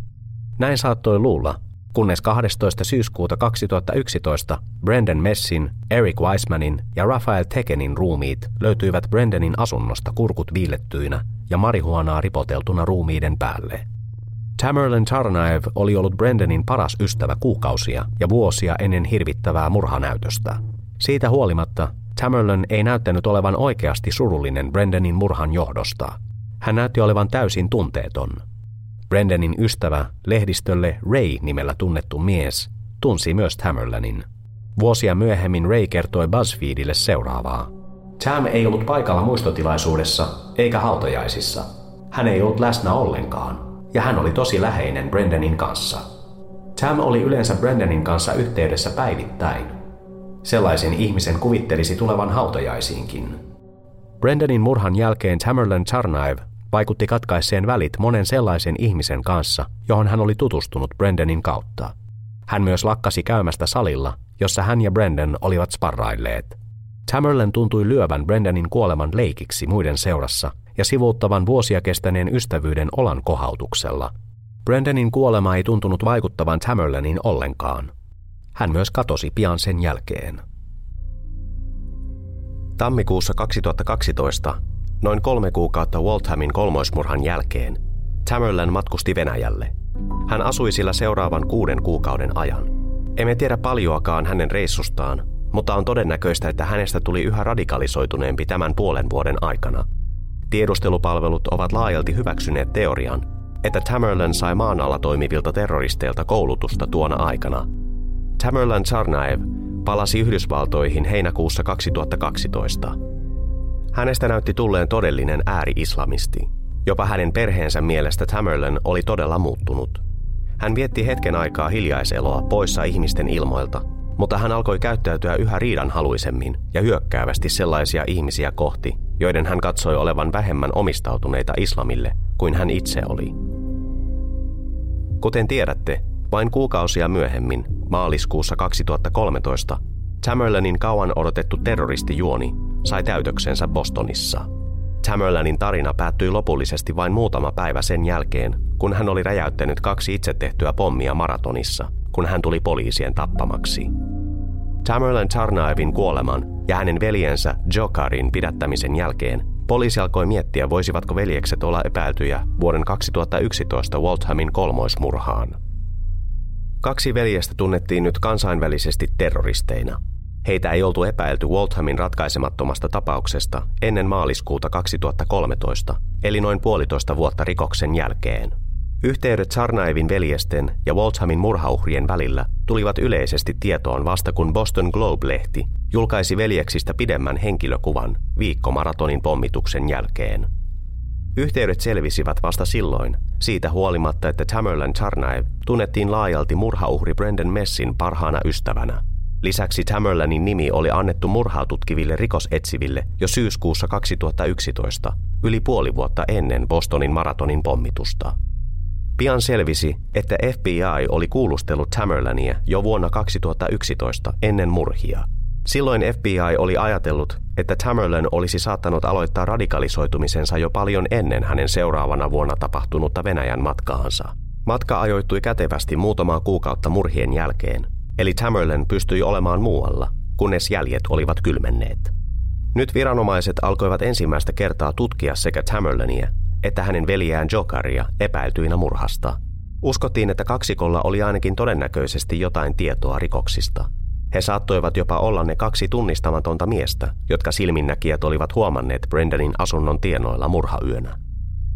Näin saattoi luulla, kunnes kahdestoista syyskuuta kaksituhattayksitoista Brendan Messin, Eric Weissmanin ja Raphael Tekenin ruumiit löytyivät Brendanin asunnosta kurkut viilettyinä ja marihuanaa ripoteltuna ruumiiden päälle. Tamerlan Tsarnaev oli ollut Brendanin paras ystävä kuukausia ja vuosia ennen hirvittävää murhanäytöstä. Siitä huolimatta Tamerlan ei näyttänyt olevan oikeasti surullinen Brendanin murhan johdosta. Hän näytti olevan täysin tunteeton. Brendanin ystävä, lehdistölle Ray-nimellä tunnettu mies, tunsi myös Tamerlanin. Vuosia myöhemmin Ray kertoi BuzzFeedille seuraavaa. Tam ei ollut paikalla muistotilaisuudessa eikä hautajaisissa. Hän ei ollut läsnä ollenkaan, ja hän oli tosi läheinen Brendanin kanssa. Tam oli yleensä Brendanin kanssa yhteydessä päivittäin. Sellaisen ihmisen kuvittelisi tulevan hautajaisiinkin. Brendanin murhan jälkeen Tamerlan Tsarnaev vaikutti katkaisseen välit monen sellaisen ihmisen kanssa, johon hän oli tutustunut Brendanin kautta. Hän myös lakkasi käymästä salilla, jossa hän ja Brendan olivat sparrailleet. Tamerlan tuntui lyövän Brendanin kuoleman leikiksi muiden seurassa ja sivuuttavan vuosia kestäneen ystävyyden olan kohautuksella. Brendanin kuolema ei tuntunut vaikuttavan Tamerlanin ollenkaan. Hän myös katosi pian sen jälkeen. Tammikuussa kaksituhattakaksitoista, noin kolme kuukautta Walthamin kolmoismurhan jälkeen, Tamerlan matkusti Venäjälle. Hän asui sillä seuraavan kuuden kuukauden ajan. Emme tiedä paljoakaan hänen reissustaan, mutta on todennäköistä, että hänestä tuli yhä radikalisoituneempi tämän puolen vuoden aikana. Tiedustelupalvelut ovat laajalti hyväksyneet teorian, että Tamerlan sai maan alla toimivilta terroristeilta koulutusta tuona aikana. Tamerlan Tsarnaev palasi Yhdysvaltoihin heinäkuussa kaksituhattakaksitoista. Hänestä näytti tulleen todellinen ääri-islamisti. Jopa hänen perheensä mielestä Tamerlan oli todella muuttunut. Hän vietti hetken aikaa hiljaiseloa poissa ihmisten ilmoilta, mutta hän alkoi käyttäytyä yhä riidanhaluisemmin ja hyökkäävästi sellaisia ihmisiä kohti, joiden hän katsoi olevan vähemmän omistautuneita islamille kuin hän itse oli. Kuten tiedätte, vain kuukausia myöhemmin, maaliskuussa kaksituhattakolmetoista, Tamerlanin kauan odotettu terroristijuoni sai täytöksensä Bostonissa. Tamerlanin tarina päättyi lopullisesti vain muutama päivä sen jälkeen, kun hän oli räjäyttänyt kaksi itse tehtyä pommia maratonissa, kun hän tuli poliisien tappamaksi. Tamerlan Tsarnaevin kuoleman ja hänen veljensä Dzhokharin pidättämisen jälkeen poliisi alkoi miettiä, voisivatko veljekset olla epäiltyjä vuoden kaksituhattayksitoista Walthamin kolmoismurhaan. Kaksi veljestä tunnettiin nyt kansainvälisesti terroristeina. Heitä ei oltu epäilty Walthamin ratkaisemattomasta tapauksesta ennen maaliskuuta kaksituhattakolmetoista, eli noin puolitoista vuotta rikoksen jälkeen. Yhteydet Tsarnaevin veljesten ja Walthamin murhauhrien välillä tulivat yleisesti tietoon vasta kun Boston Globe-lehti julkaisi veljeksistä pidemmän henkilökuvan viikkomaratonin pommituksen jälkeen. Yhteydet selvisivät vasta silloin, siitä huolimatta, että Tamerlan Tsarnaev tunnettiin laajalti murhauhri Brendan Messin parhaana ystävänä. Lisäksi Tamerlanin nimi oli annettu murhaa tutkiville rikosetsiville jo syyskuussa kaksituhattayksitoista, yli puoli vuotta ennen Bostonin maratonin pommitusta. Pian selvisi, että F B I oli kuulustellut Tamerlania jo vuonna kaksituhattayksitoista ennen murhia. Silloin F B I oli ajatellut, että Tamerlan olisi saattanut aloittaa radikalisoitumisensa jo paljon ennen hänen seuraavana vuonna tapahtunutta Venäjän matkaansa. Matka ajoittui kätevästi muutamaa kuukautta murhien jälkeen, eli Tamerlan pystyi olemaan muualla, kunnes jäljet olivat kylmenneet. Nyt viranomaiset alkoivat ensimmäistä kertaa tutkia sekä Tamerlania että hänen veljään Dzhokharia epäiltyinä murhasta. Uskottiin, että kaksikolla oli ainakin todennäköisesti jotain tietoa rikoksista. He saattoivat jopa olla ne kaksi tunnistamatonta miestä, jotka silminnäkijät olivat huomanneet Brendanin asunnon tienoilla murhayönä.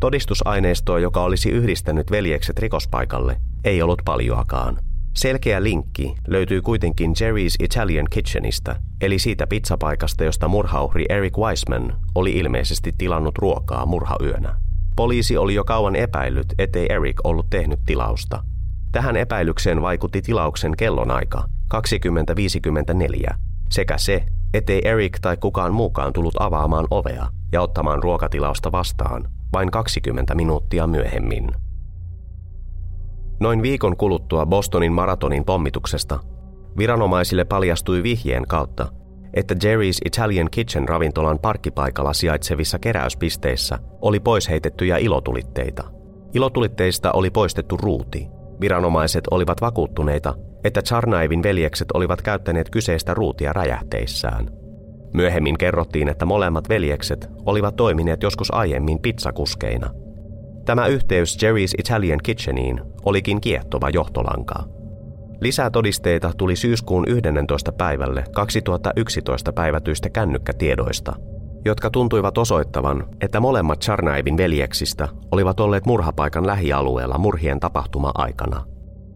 Todistusaineistoa, joka olisi yhdistänyt veljekset rikospaikalle, ei ollut paljoakaan. Selkeä linkki löytyy kuitenkin Jerry's Italian Kitchenistä, eli siitä pizzapaikasta, josta murhauhri Eric Weissman oli ilmeisesti tilannut ruokaa murhayönä. Poliisi oli jo kauan epäillyt, ettei Eric ollut tehnyt tilausta. Tähän epäilykseen vaikutti tilauksen kellonaika kaksikymmentä viisikymmentäneljä sekä se, ettei Eric tai kukaan muukaan tullut avaamaan ovea ja ottamaan ruokatilausta vastaan vain kaksikymmentä minuuttia myöhemmin. Noin viikon kuluttua Bostonin maratonin pommituksesta viranomaisille paljastui vihjeen kautta, että Jerry's Italian Kitchen ravintolan parkkipaikalla sijaitsevissa keräyspisteissä oli poisheitettyjä ilotulitteita. Ilotulitteista oli poistettu ruuti. Viranomaiset olivat vakuuttuneita, että Tsarnaevin veljekset olivat käyttäneet kyseistä ruutia räjähteissään. Myöhemmin kerrottiin, että molemmat veljekset olivat toimineet joskus aiemmin pizzakuskeina. Tämä yhteys Jerry's Italian Kitcheniin olikin kiehtova johtolanka. Lisää todisteita tuli syyskuun yhdennentoista päivälle kaksituhattayksitoista päivätyistä kännykkätiedoista, jotka tuntuivat osoittavan, että molemmat Tsarnaevin veljeksistä olivat olleet murhapaikan lähialueella murhien tapahtuma-aikana.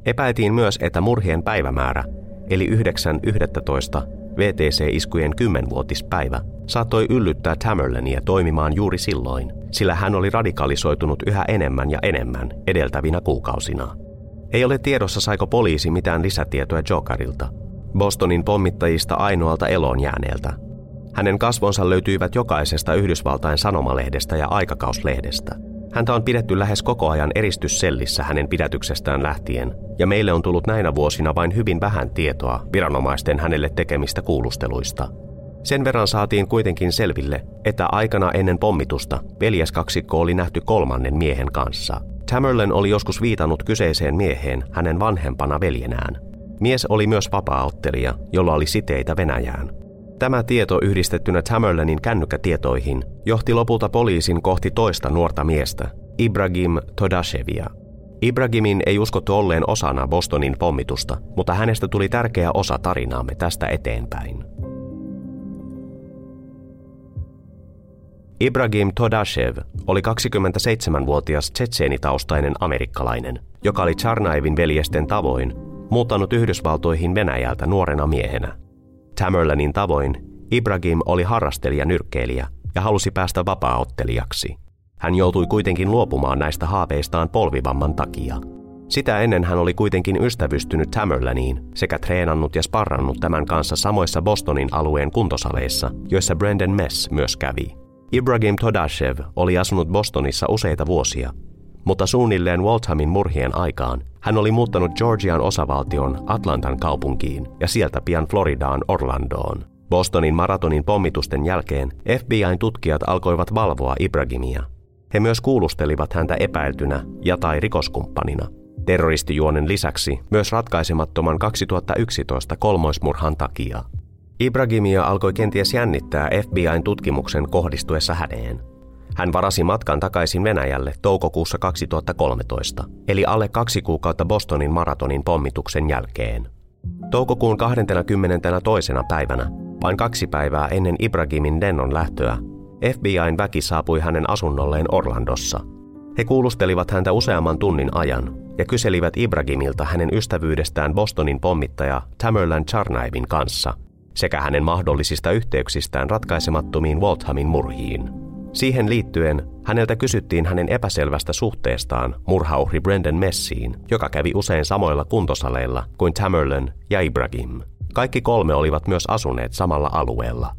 Epäiltiin myös, että murhien päivämäärä, eli yhdeksäs yhdestoista V T C-iskujen kymmenvuotispäivä, saattoi yllyttää Tamerlania toimimaan juuri silloin, sillä hän oli radikalisoitunut yhä enemmän ja enemmän edeltävinä kuukausina. Ei ole tiedossa, saiko poliisi mitään lisätietoja Dzhokharilta, Bostonin pommittajista ainoalta eloonjääneeltä. Hänen kasvonsa löytyivät jokaisesta Yhdysvaltain sanomalehdestä ja aikakauslehdestä. Häntä on pidetty lähes koko ajan eristyssellissä hänen pidätyksestään lähtien, ja meille on tullut näinä vuosina vain hyvin vähän tietoa viranomaisten hänelle tekemistä kuulusteluista. Sen verran saatiin kuitenkin selville, että aikana ennen pommitusta veljeskaksikko oli nähty kolmannen miehen kanssa. Tamerlan oli joskus viitannut kyseiseen mieheen hänen vanhempana veljenään. Mies oli myös vapaaottelija, jolla oli siteitä Venäjään. Tämä tieto yhdistettynä Tamerlanin kännykkätietoihin johti lopulta poliisin kohti toista nuorta miestä, Ibragim Todashevia. Ibragimin ei uskottu olleen osana Bostonin pommitusta, mutta hänestä tuli tärkeä osa tarinaamme tästä eteenpäin. Ibragim Todashev oli kaksikymmentäseitsemänvuotias tsetseeni-taustainen amerikkalainen, joka oli Tsarnaevin veljesten tavoin muuttanut Yhdysvaltoihin Venäjältä nuorena miehenä. Tamerlanin tavoin Ibragim oli harrastelija-nyrkkeilijä ja halusi päästä vapaaottelijaksi. Hän joutui kuitenkin luopumaan näistä haaveistaan polvivamman takia. Sitä ennen hän oli kuitenkin ystävystynyt Tamerlaniin sekä treenannut ja sparrannut tämän kanssa samoissa Bostonin alueen kuntosaleissa, joissa Brendan Mess myös kävi. Ibragim Todashev oli asunut Bostonissa useita vuosia, mutta suunnilleen Walthamin murhien aikaan hän oli muuttanut Georgian osavaltion Atlantan kaupunkiin ja sieltä pian Floridaan Orlandoon. Bostonin maratonin pommitusten jälkeen F B I:n tutkijat alkoivat valvoa Ibragimia. He myös kuulustelivat häntä epäiltynä ja tai rikoskumppanina. Terroristijuonen lisäksi myös ratkaisemattoman kaksituhattayksitoista kolmoismurhan takia. Ibragimia alkoi kenties jännittää F B I:n tutkimuksen kohdistuessa häneen. Hän varasi matkan takaisin Venäjälle toukokuussa kaksituhattakolmetoista, eli alle kaksi kuukautta Bostonin maratonin pommituksen jälkeen. Toukokuun kahdeskymmenestoinen päivänä, vain kaksi päivää ennen Ibragimin lennon lähtöä, F B I:n väki saapui hänen asunnolleen Orlandossa. He kuulustelivat häntä useamman tunnin ajan ja kyselivät Ibragimilta hänen ystävyydestään Bostonin pommittaja Tamerlan Tsarnaevin kanssa sekä hänen mahdollisista yhteyksistään ratkaisemattomiin Walthamin murhiin. Siihen liittyen häneltä kysyttiin hänen epäselvästä suhteestaan murhauhri Brendan Messiin, joka kävi usein samoilla kuntosaleilla kuin Tamerlan ja Ibragim. Kaikki kolme olivat myös asuneet samalla alueella.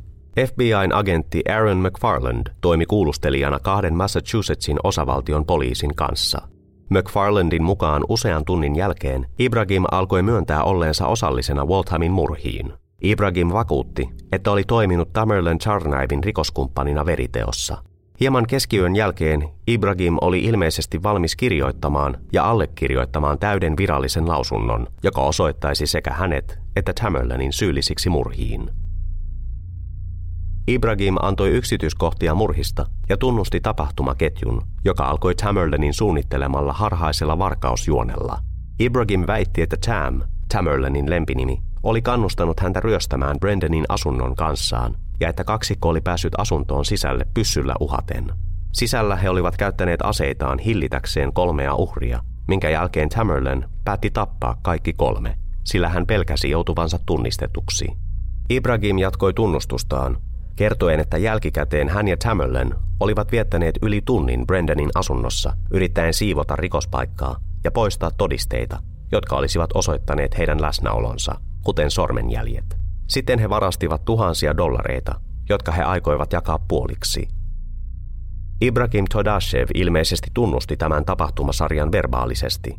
F B I:n agentti Aaron McFarland toimi kuulustelijana kahden Massachusettsin osavaltion poliisin kanssa. McFarlandin mukaan usean tunnin jälkeen Ibragim alkoi myöntää olleensa osallisena Walthamin murhiin. Ibragim vakuutti, että oli toiminut Tamerlan Tsarnaevin rikoskumppanina veriteossa. Hieman keskiyön jälkeen Ibragim oli ilmeisesti valmis kirjoittamaan ja allekirjoittamaan täyden virallisen lausunnon, joka osoittaisi sekä hänet että Tamerlanin syyllisiksi murhiin. Ibragim antoi yksityiskohtia murhista ja tunnusti tapahtumaketjun, joka alkoi Tamerlanin suunnittelemalla harhaisella varkausjuonella. Ibragim väitti, että Tam, Tamerlanin lempinimi, oli kannustanut häntä ryöstämään Brendanin asunnon kanssaan ja että kaksikko oli päässyt asuntoon sisälle pyssyllä uhaten. Sisällä he olivat käyttäneet aseitaan hillitäkseen kolmea uhria, minkä jälkeen Tamerlan päätti tappaa kaikki kolme, sillä hän pelkäsi joutuvansa tunnistetuksi. Ibragim jatkoi tunnustustaan, kertoen, että jälkikäteen hän ja Tamerlan olivat viettäneet yli tunnin Brendanin asunnossa yrittäen siivota rikospaikkaa ja poistaa todisteita, jotka olisivat osoittaneet heidän läsnäolonsa, kuten sormenjäljet. Sitten he varastivat tuhansia dollareita, jotka he aikoivat jakaa puoliksi. Ibragim Todashev ilmeisesti tunnusti tämän tapahtumasarjan verbaalisesti.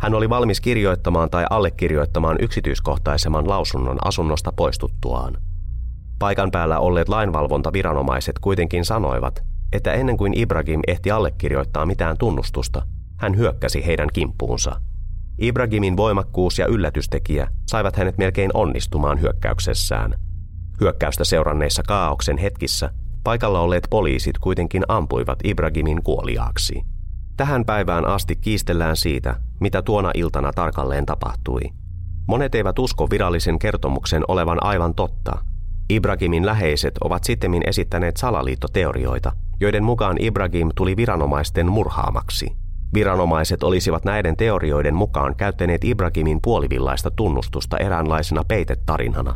Hän oli valmis kirjoittamaan tai allekirjoittamaan yksityiskohtaisemman lausunnon asunnosta poistuttuaan. Paikan päällä olleet lainvalvontaviranomaiset kuitenkin sanoivat, että ennen kuin Ibragim ehti allekirjoittaa mitään tunnustusta, hän hyökkäsi heidän kimppuunsa. Ibragimin voimakkuus ja yllätystekijä saivat hänet melkein onnistumaan hyökkäyksessään. Hyökkäystä seuranneissa kaaoksen hetkissä paikalla olleet poliisit kuitenkin ampuivat Ibragimin kuoliaaksi. Tähän päivään asti kiistellään siitä, mitä tuona iltana tarkalleen tapahtui. Monet eivät usko virallisen kertomuksen olevan aivan totta. Ibragimin läheiset ovat sittemmin esittäneet salaliittoteorioita, joiden mukaan Ibragim tuli viranomaisten murhaamaksi. Viranomaiset olisivat näiden teorioiden mukaan käyttäneet Ibragimin puolivillaista tunnustusta eräänlaisena peitetarinana.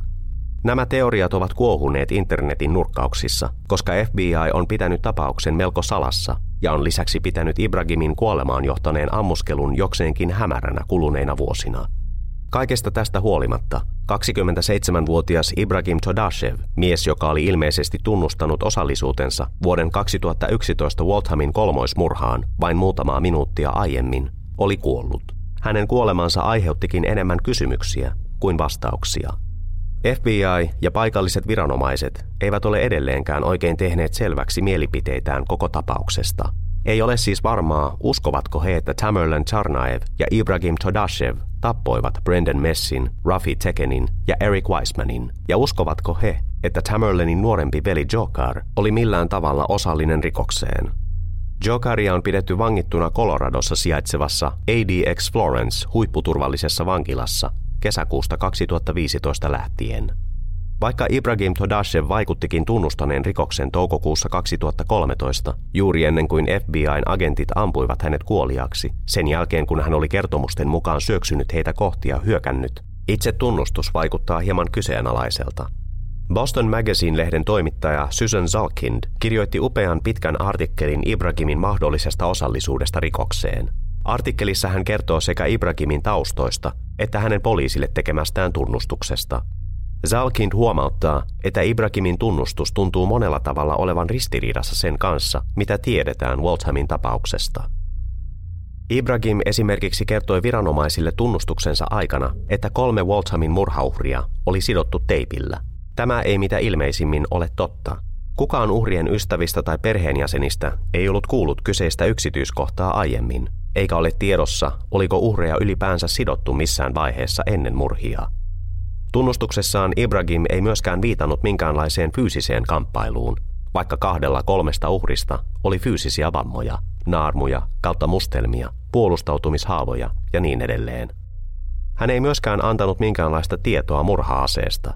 Nämä teoriat ovat kuohuneet internetin nurkkauksissa, koska F B I on pitänyt tapauksen melko salassa ja on lisäksi pitänyt Ibragimin kuolemaan johtaneen ammuskelun jokseenkin hämäränä kuluneina vuosina. Kaikesta tästä huolimatta, kaksikymmentäseitsemänvuotias Ibragim Todashev, mies joka oli ilmeisesti tunnustanut osallisuutensa vuoden kaksituhattayksitoista Walthamin kolmoismurhaan vain muutamaa minuuttia aiemmin, oli kuollut. Hänen kuolemansa aiheuttikin enemmän kysymyksiä kuin vastauksia. F B I ja paikalliset viranomaiset eivät ole edelleenkään oikein tehneet selväksi mielipiteitään koko tapauksesta. Ei ole siis varmaa, uskovatko he, että Tamerlan Tsarnaev ja Ibragim Todashev tappoivat Brendan Messin, Rafi Tekenin ja Eric Weissmanin, ja uskovatko he, että Tamerlanin nuorempi veli Dzhokhar oli millään tavalla osallinen rikokseen. Dzhokharia on pidetty vangittuna Coloradossa sijaitsevassa A D X Florence huipputurvallisessa vankilassa kesäkuusta kaksituhattaviisitoista lähtien. Vaikka Ibragim Todashev vaikuttikin tunnustaneen rikoksen toukokuussa kaksituhattakolmetoista, juuri ennen kuin F B I:n agentit ampuivat hänet kuoliaksi, sen jälkeen kun hän oli kertomusten mukaan syöksynyt heitä kohti ja hyökännyt, itse tunnustus vaikuttaa hieman kyseenalaiselta. Boston Magazine-lehden toimittaja Susan Zalkind kirjoitti upean pitkän artikkelin Ibragimin mahdollisesta osallisuudesta rikokseen. Artikkelissa hän kertoo sekä Ibragimin taustoista että hänen poliisille tekemästään tunnustuksesta. Zalkind huomauttaa, että Ibragimin tunnustus tuntuu monella tavalla olevan ristiriidassa sen kanssa, mitä tiedetään Walthamin tapauksesta. Ibragim esimerkiksi kertoi viranomaisille tunnustuksensa aikana, että kolme Walthamin murhauhria oli sidottu teipillä. Tämä ei mitä ilmeisimmin ole totta. Kukaan uhrien ystävistä tai perheenjäsenistä ei ollut kuullut kyseistä yksityiskohtaa aiemmin, eikä ole tiedossa, oliko uhreja ylipäänsä sidottu missään vaiheessa ennen murhia. Tunnustuksessaan Ibragim ei myöskään viitannut minkäänlaiseen fyysiseen kamppailuun, vaikka kahdella kolmesta uhrista oli fyysisiä vammoja, naarmuja kautta mustelmia, puolustautumishaavoja ja niin edelleen. Hän ei myöskään antanut minkäänlaista tietoa murha-aseesta.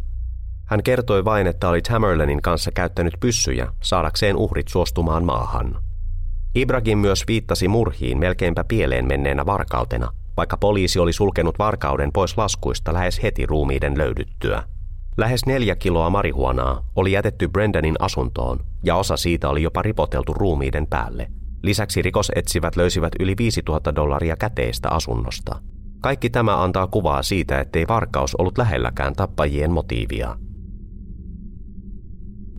Hän kertoi vain, että oli Tamerlanin kanssa käyttänyt pyssyjä saadakseen uhrit suostumaan maahan. Ibragim myös viittasi murhiin melkeinpä pieleen menneenä varkautena, vaikka poliisi oli sulkenut varkauden pois laskuista lähes heti ruumiiden löydyttyä. Lähes neljä kiloa marihuanaa oli jätetty Brendanin asuntoon, ja osa siitä oli jopa ripoteltu ruumiiden päälle. Lisäksi rikosetsivät löysivät yli viisituhatta dollaria käteistä asunnosta. Kaikki tämä antaa kuvaa siitä, ettei varkaus ollut lähelläkään tappajien motiivia.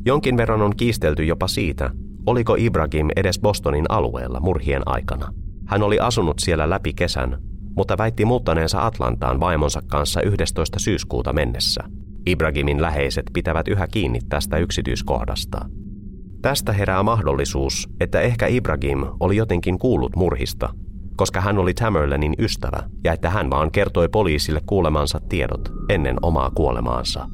Jonkin verran on kiistelty jopa siitä, oliko Ibragim edes Bostonin alueella murhien aikana. Hän oli asunut siellä läpi kesän, mutta väitti muuttaneensa Atlantaan vaimonsa kanssa yhdestoista syyskuuta mennessä. Ibragimin läheiset pitävät yhä kiinni tästä yksityiskohdasta. Tästä herää mahdollisuus, että ehkä Ibragim oli jotenkin kuullut murhista, koska hän oli Tamerlanin ystävä ja että hän vaan kertoi poliisille kuulemansa tiedot ennen omaa kuolemaansa.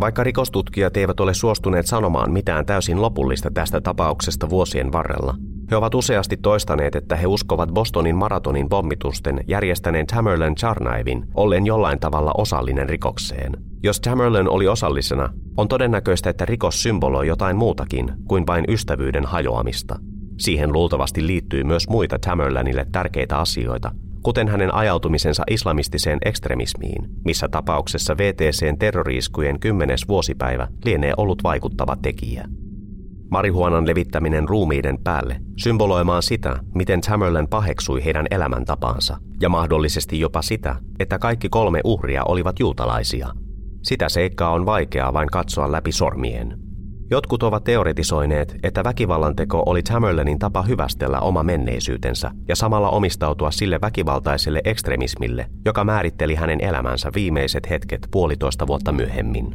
Vaikka rikostutkijat eivät ole suostuneet sanomaan mitään täysin lopullista tästä tapauksesta vuosien varrella, he ovat useasti toistaneet, että he uskovat Bostonin maratonin pommitusten järjestäneen Tamerlan Tsarnaevin olleen jollain tavalla osallinen rikokseen. Jos Tamerlan oli osallisena, on todennäköistä, että rikos symboloi jotain muutakin kuin vain ystävyyden hajoamista. Siihen luultavasti liittyy myös muita Tamerlanille tärkeitä asioita, kuten hänen ajautumisensa islamistiseen ekstremismiin, missä tapauksessa V T C:n terroriiskujen kymmenes vuosipäivä lienee ollut vaikuttava tekijä. Marihuanan levittäminen ruumiiden päälle symboloimaan sitä, miten Tamerlan paheksui heidän elämäntapaansa, ja mahdollisesti jopa sitä, että kaikki kolme uhria olivat juutalaisia, Sitä seikkaa on vaikeaa vain katsoa läpi sormien. Jotkut ovat teoretisoineet, että väkivallanteko oli Tamerlanin tapa hyvästellä oma menneisyytensä ja samalla omistautua sille väkivaltaiselle ekstremismille, joka määritteli hänen elämänsä viimeiset hetket puolitoista vuotta myöhemmin.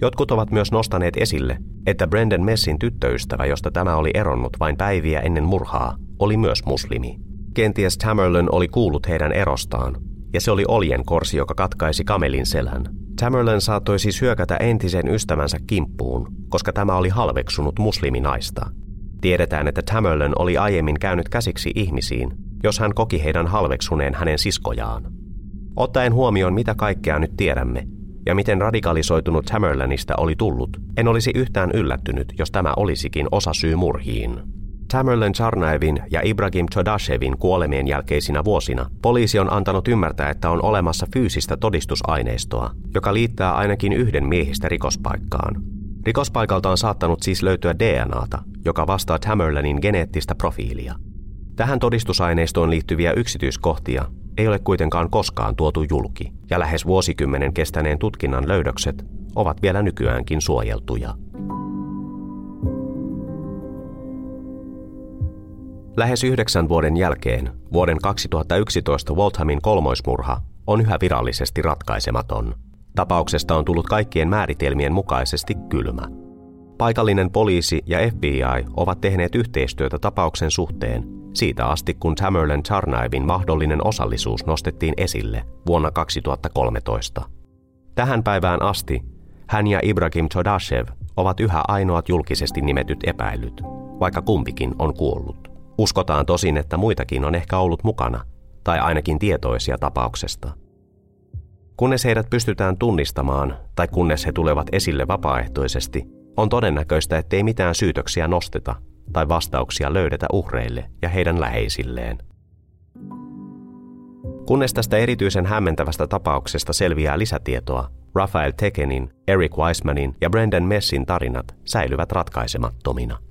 Jotkut ovat myös nostaneet esille, että Brendan Messin tyttöystävä, josta tämä oli eronnut vain päiviä ennen murhaa, oli myös muslimi. Kenties Tamerlan oli kuullut heidän erostaan, ja se oli oljen korsi, joka katkaisi kamelin selän. Tamerlan saattoi siis hyökätä entisen ystävänsä kimppuun, koska tämä oli halveksunut musliminaista. Tiedetään, että Tamerlan oli aiemmin käynyt käsiksi ihmisiin, jos hän koki heidän halveksuneen hänen siskojaan. Ottaen huomioon, mitä kaikkea nyt tiedämme, ja miten radikalisoitunut Tamerlanista oli tullut, en olisi yhtään yllättynyt, jos tämä olisikin osa syy murhiin. Tamerlan Tsarnaevin ja Ibragim Todashevin kuolemien jälkeisinä vuosina poliisi on antanut ymmärtää, että on olemassa fyysistä todistusaineistoa, joka liittää ainakin yhden miehistä rikospaikkaan. Rikospaikalta on saattanut siis löytyä D N A:ta, joka vastaa Tamerlanin geneettistä profiilia. Tähän todistusaineistoon liittyviä yksityiskohtia ei ole kuitenkaan koskaan tuotu julki, ja lähes vuosikymmenen kestäneen tutkinnan löydökset ovat vielä nykyäänkin suojeltuja. Lähes yhdeksän vuoden jälkeen vuoden kaksituhattayksitoista Walthamin kolmoismurha on yhä virallisesti ratkaisematon. Tapauksesta on tullut kaikkien määritelmien mukaisesti kylmä. Paikallinen poliisi ja F B I ovat tehneet yhteistyötä tapauksen suhteen siitä asti, kun Tamerlan Tsarnaevin mahdollinen osallisuus nostettiin esille vuonna kaksituhattakolmetoista. Tähän päivään asti hän ja Ibragim Todashev ovat yhä ainoat julkisesti nimetyt epäilyt, vaikka kumpikin on kuollut. Uskotaan tosin, että muitakin on ehkä ollut mukana, tai ainakin tietoisia tapauksesta. Kunnes heidät pystytään tunnistamaan, tai kunnes he tulevat esille vapaaehtoisesti, on todennäköistä, ettei mitään syytöksiä nosteta, tai vastauksia löydetä uhreille ja heidän läheisilleen. Kunnes tästä erityisen hämmentävästä tapauksesta selviää lisätietoa, Raphael Tekenin, Eric Weissmanin ja Brendan Messin tarinat säilyvät ratkaisemattomina.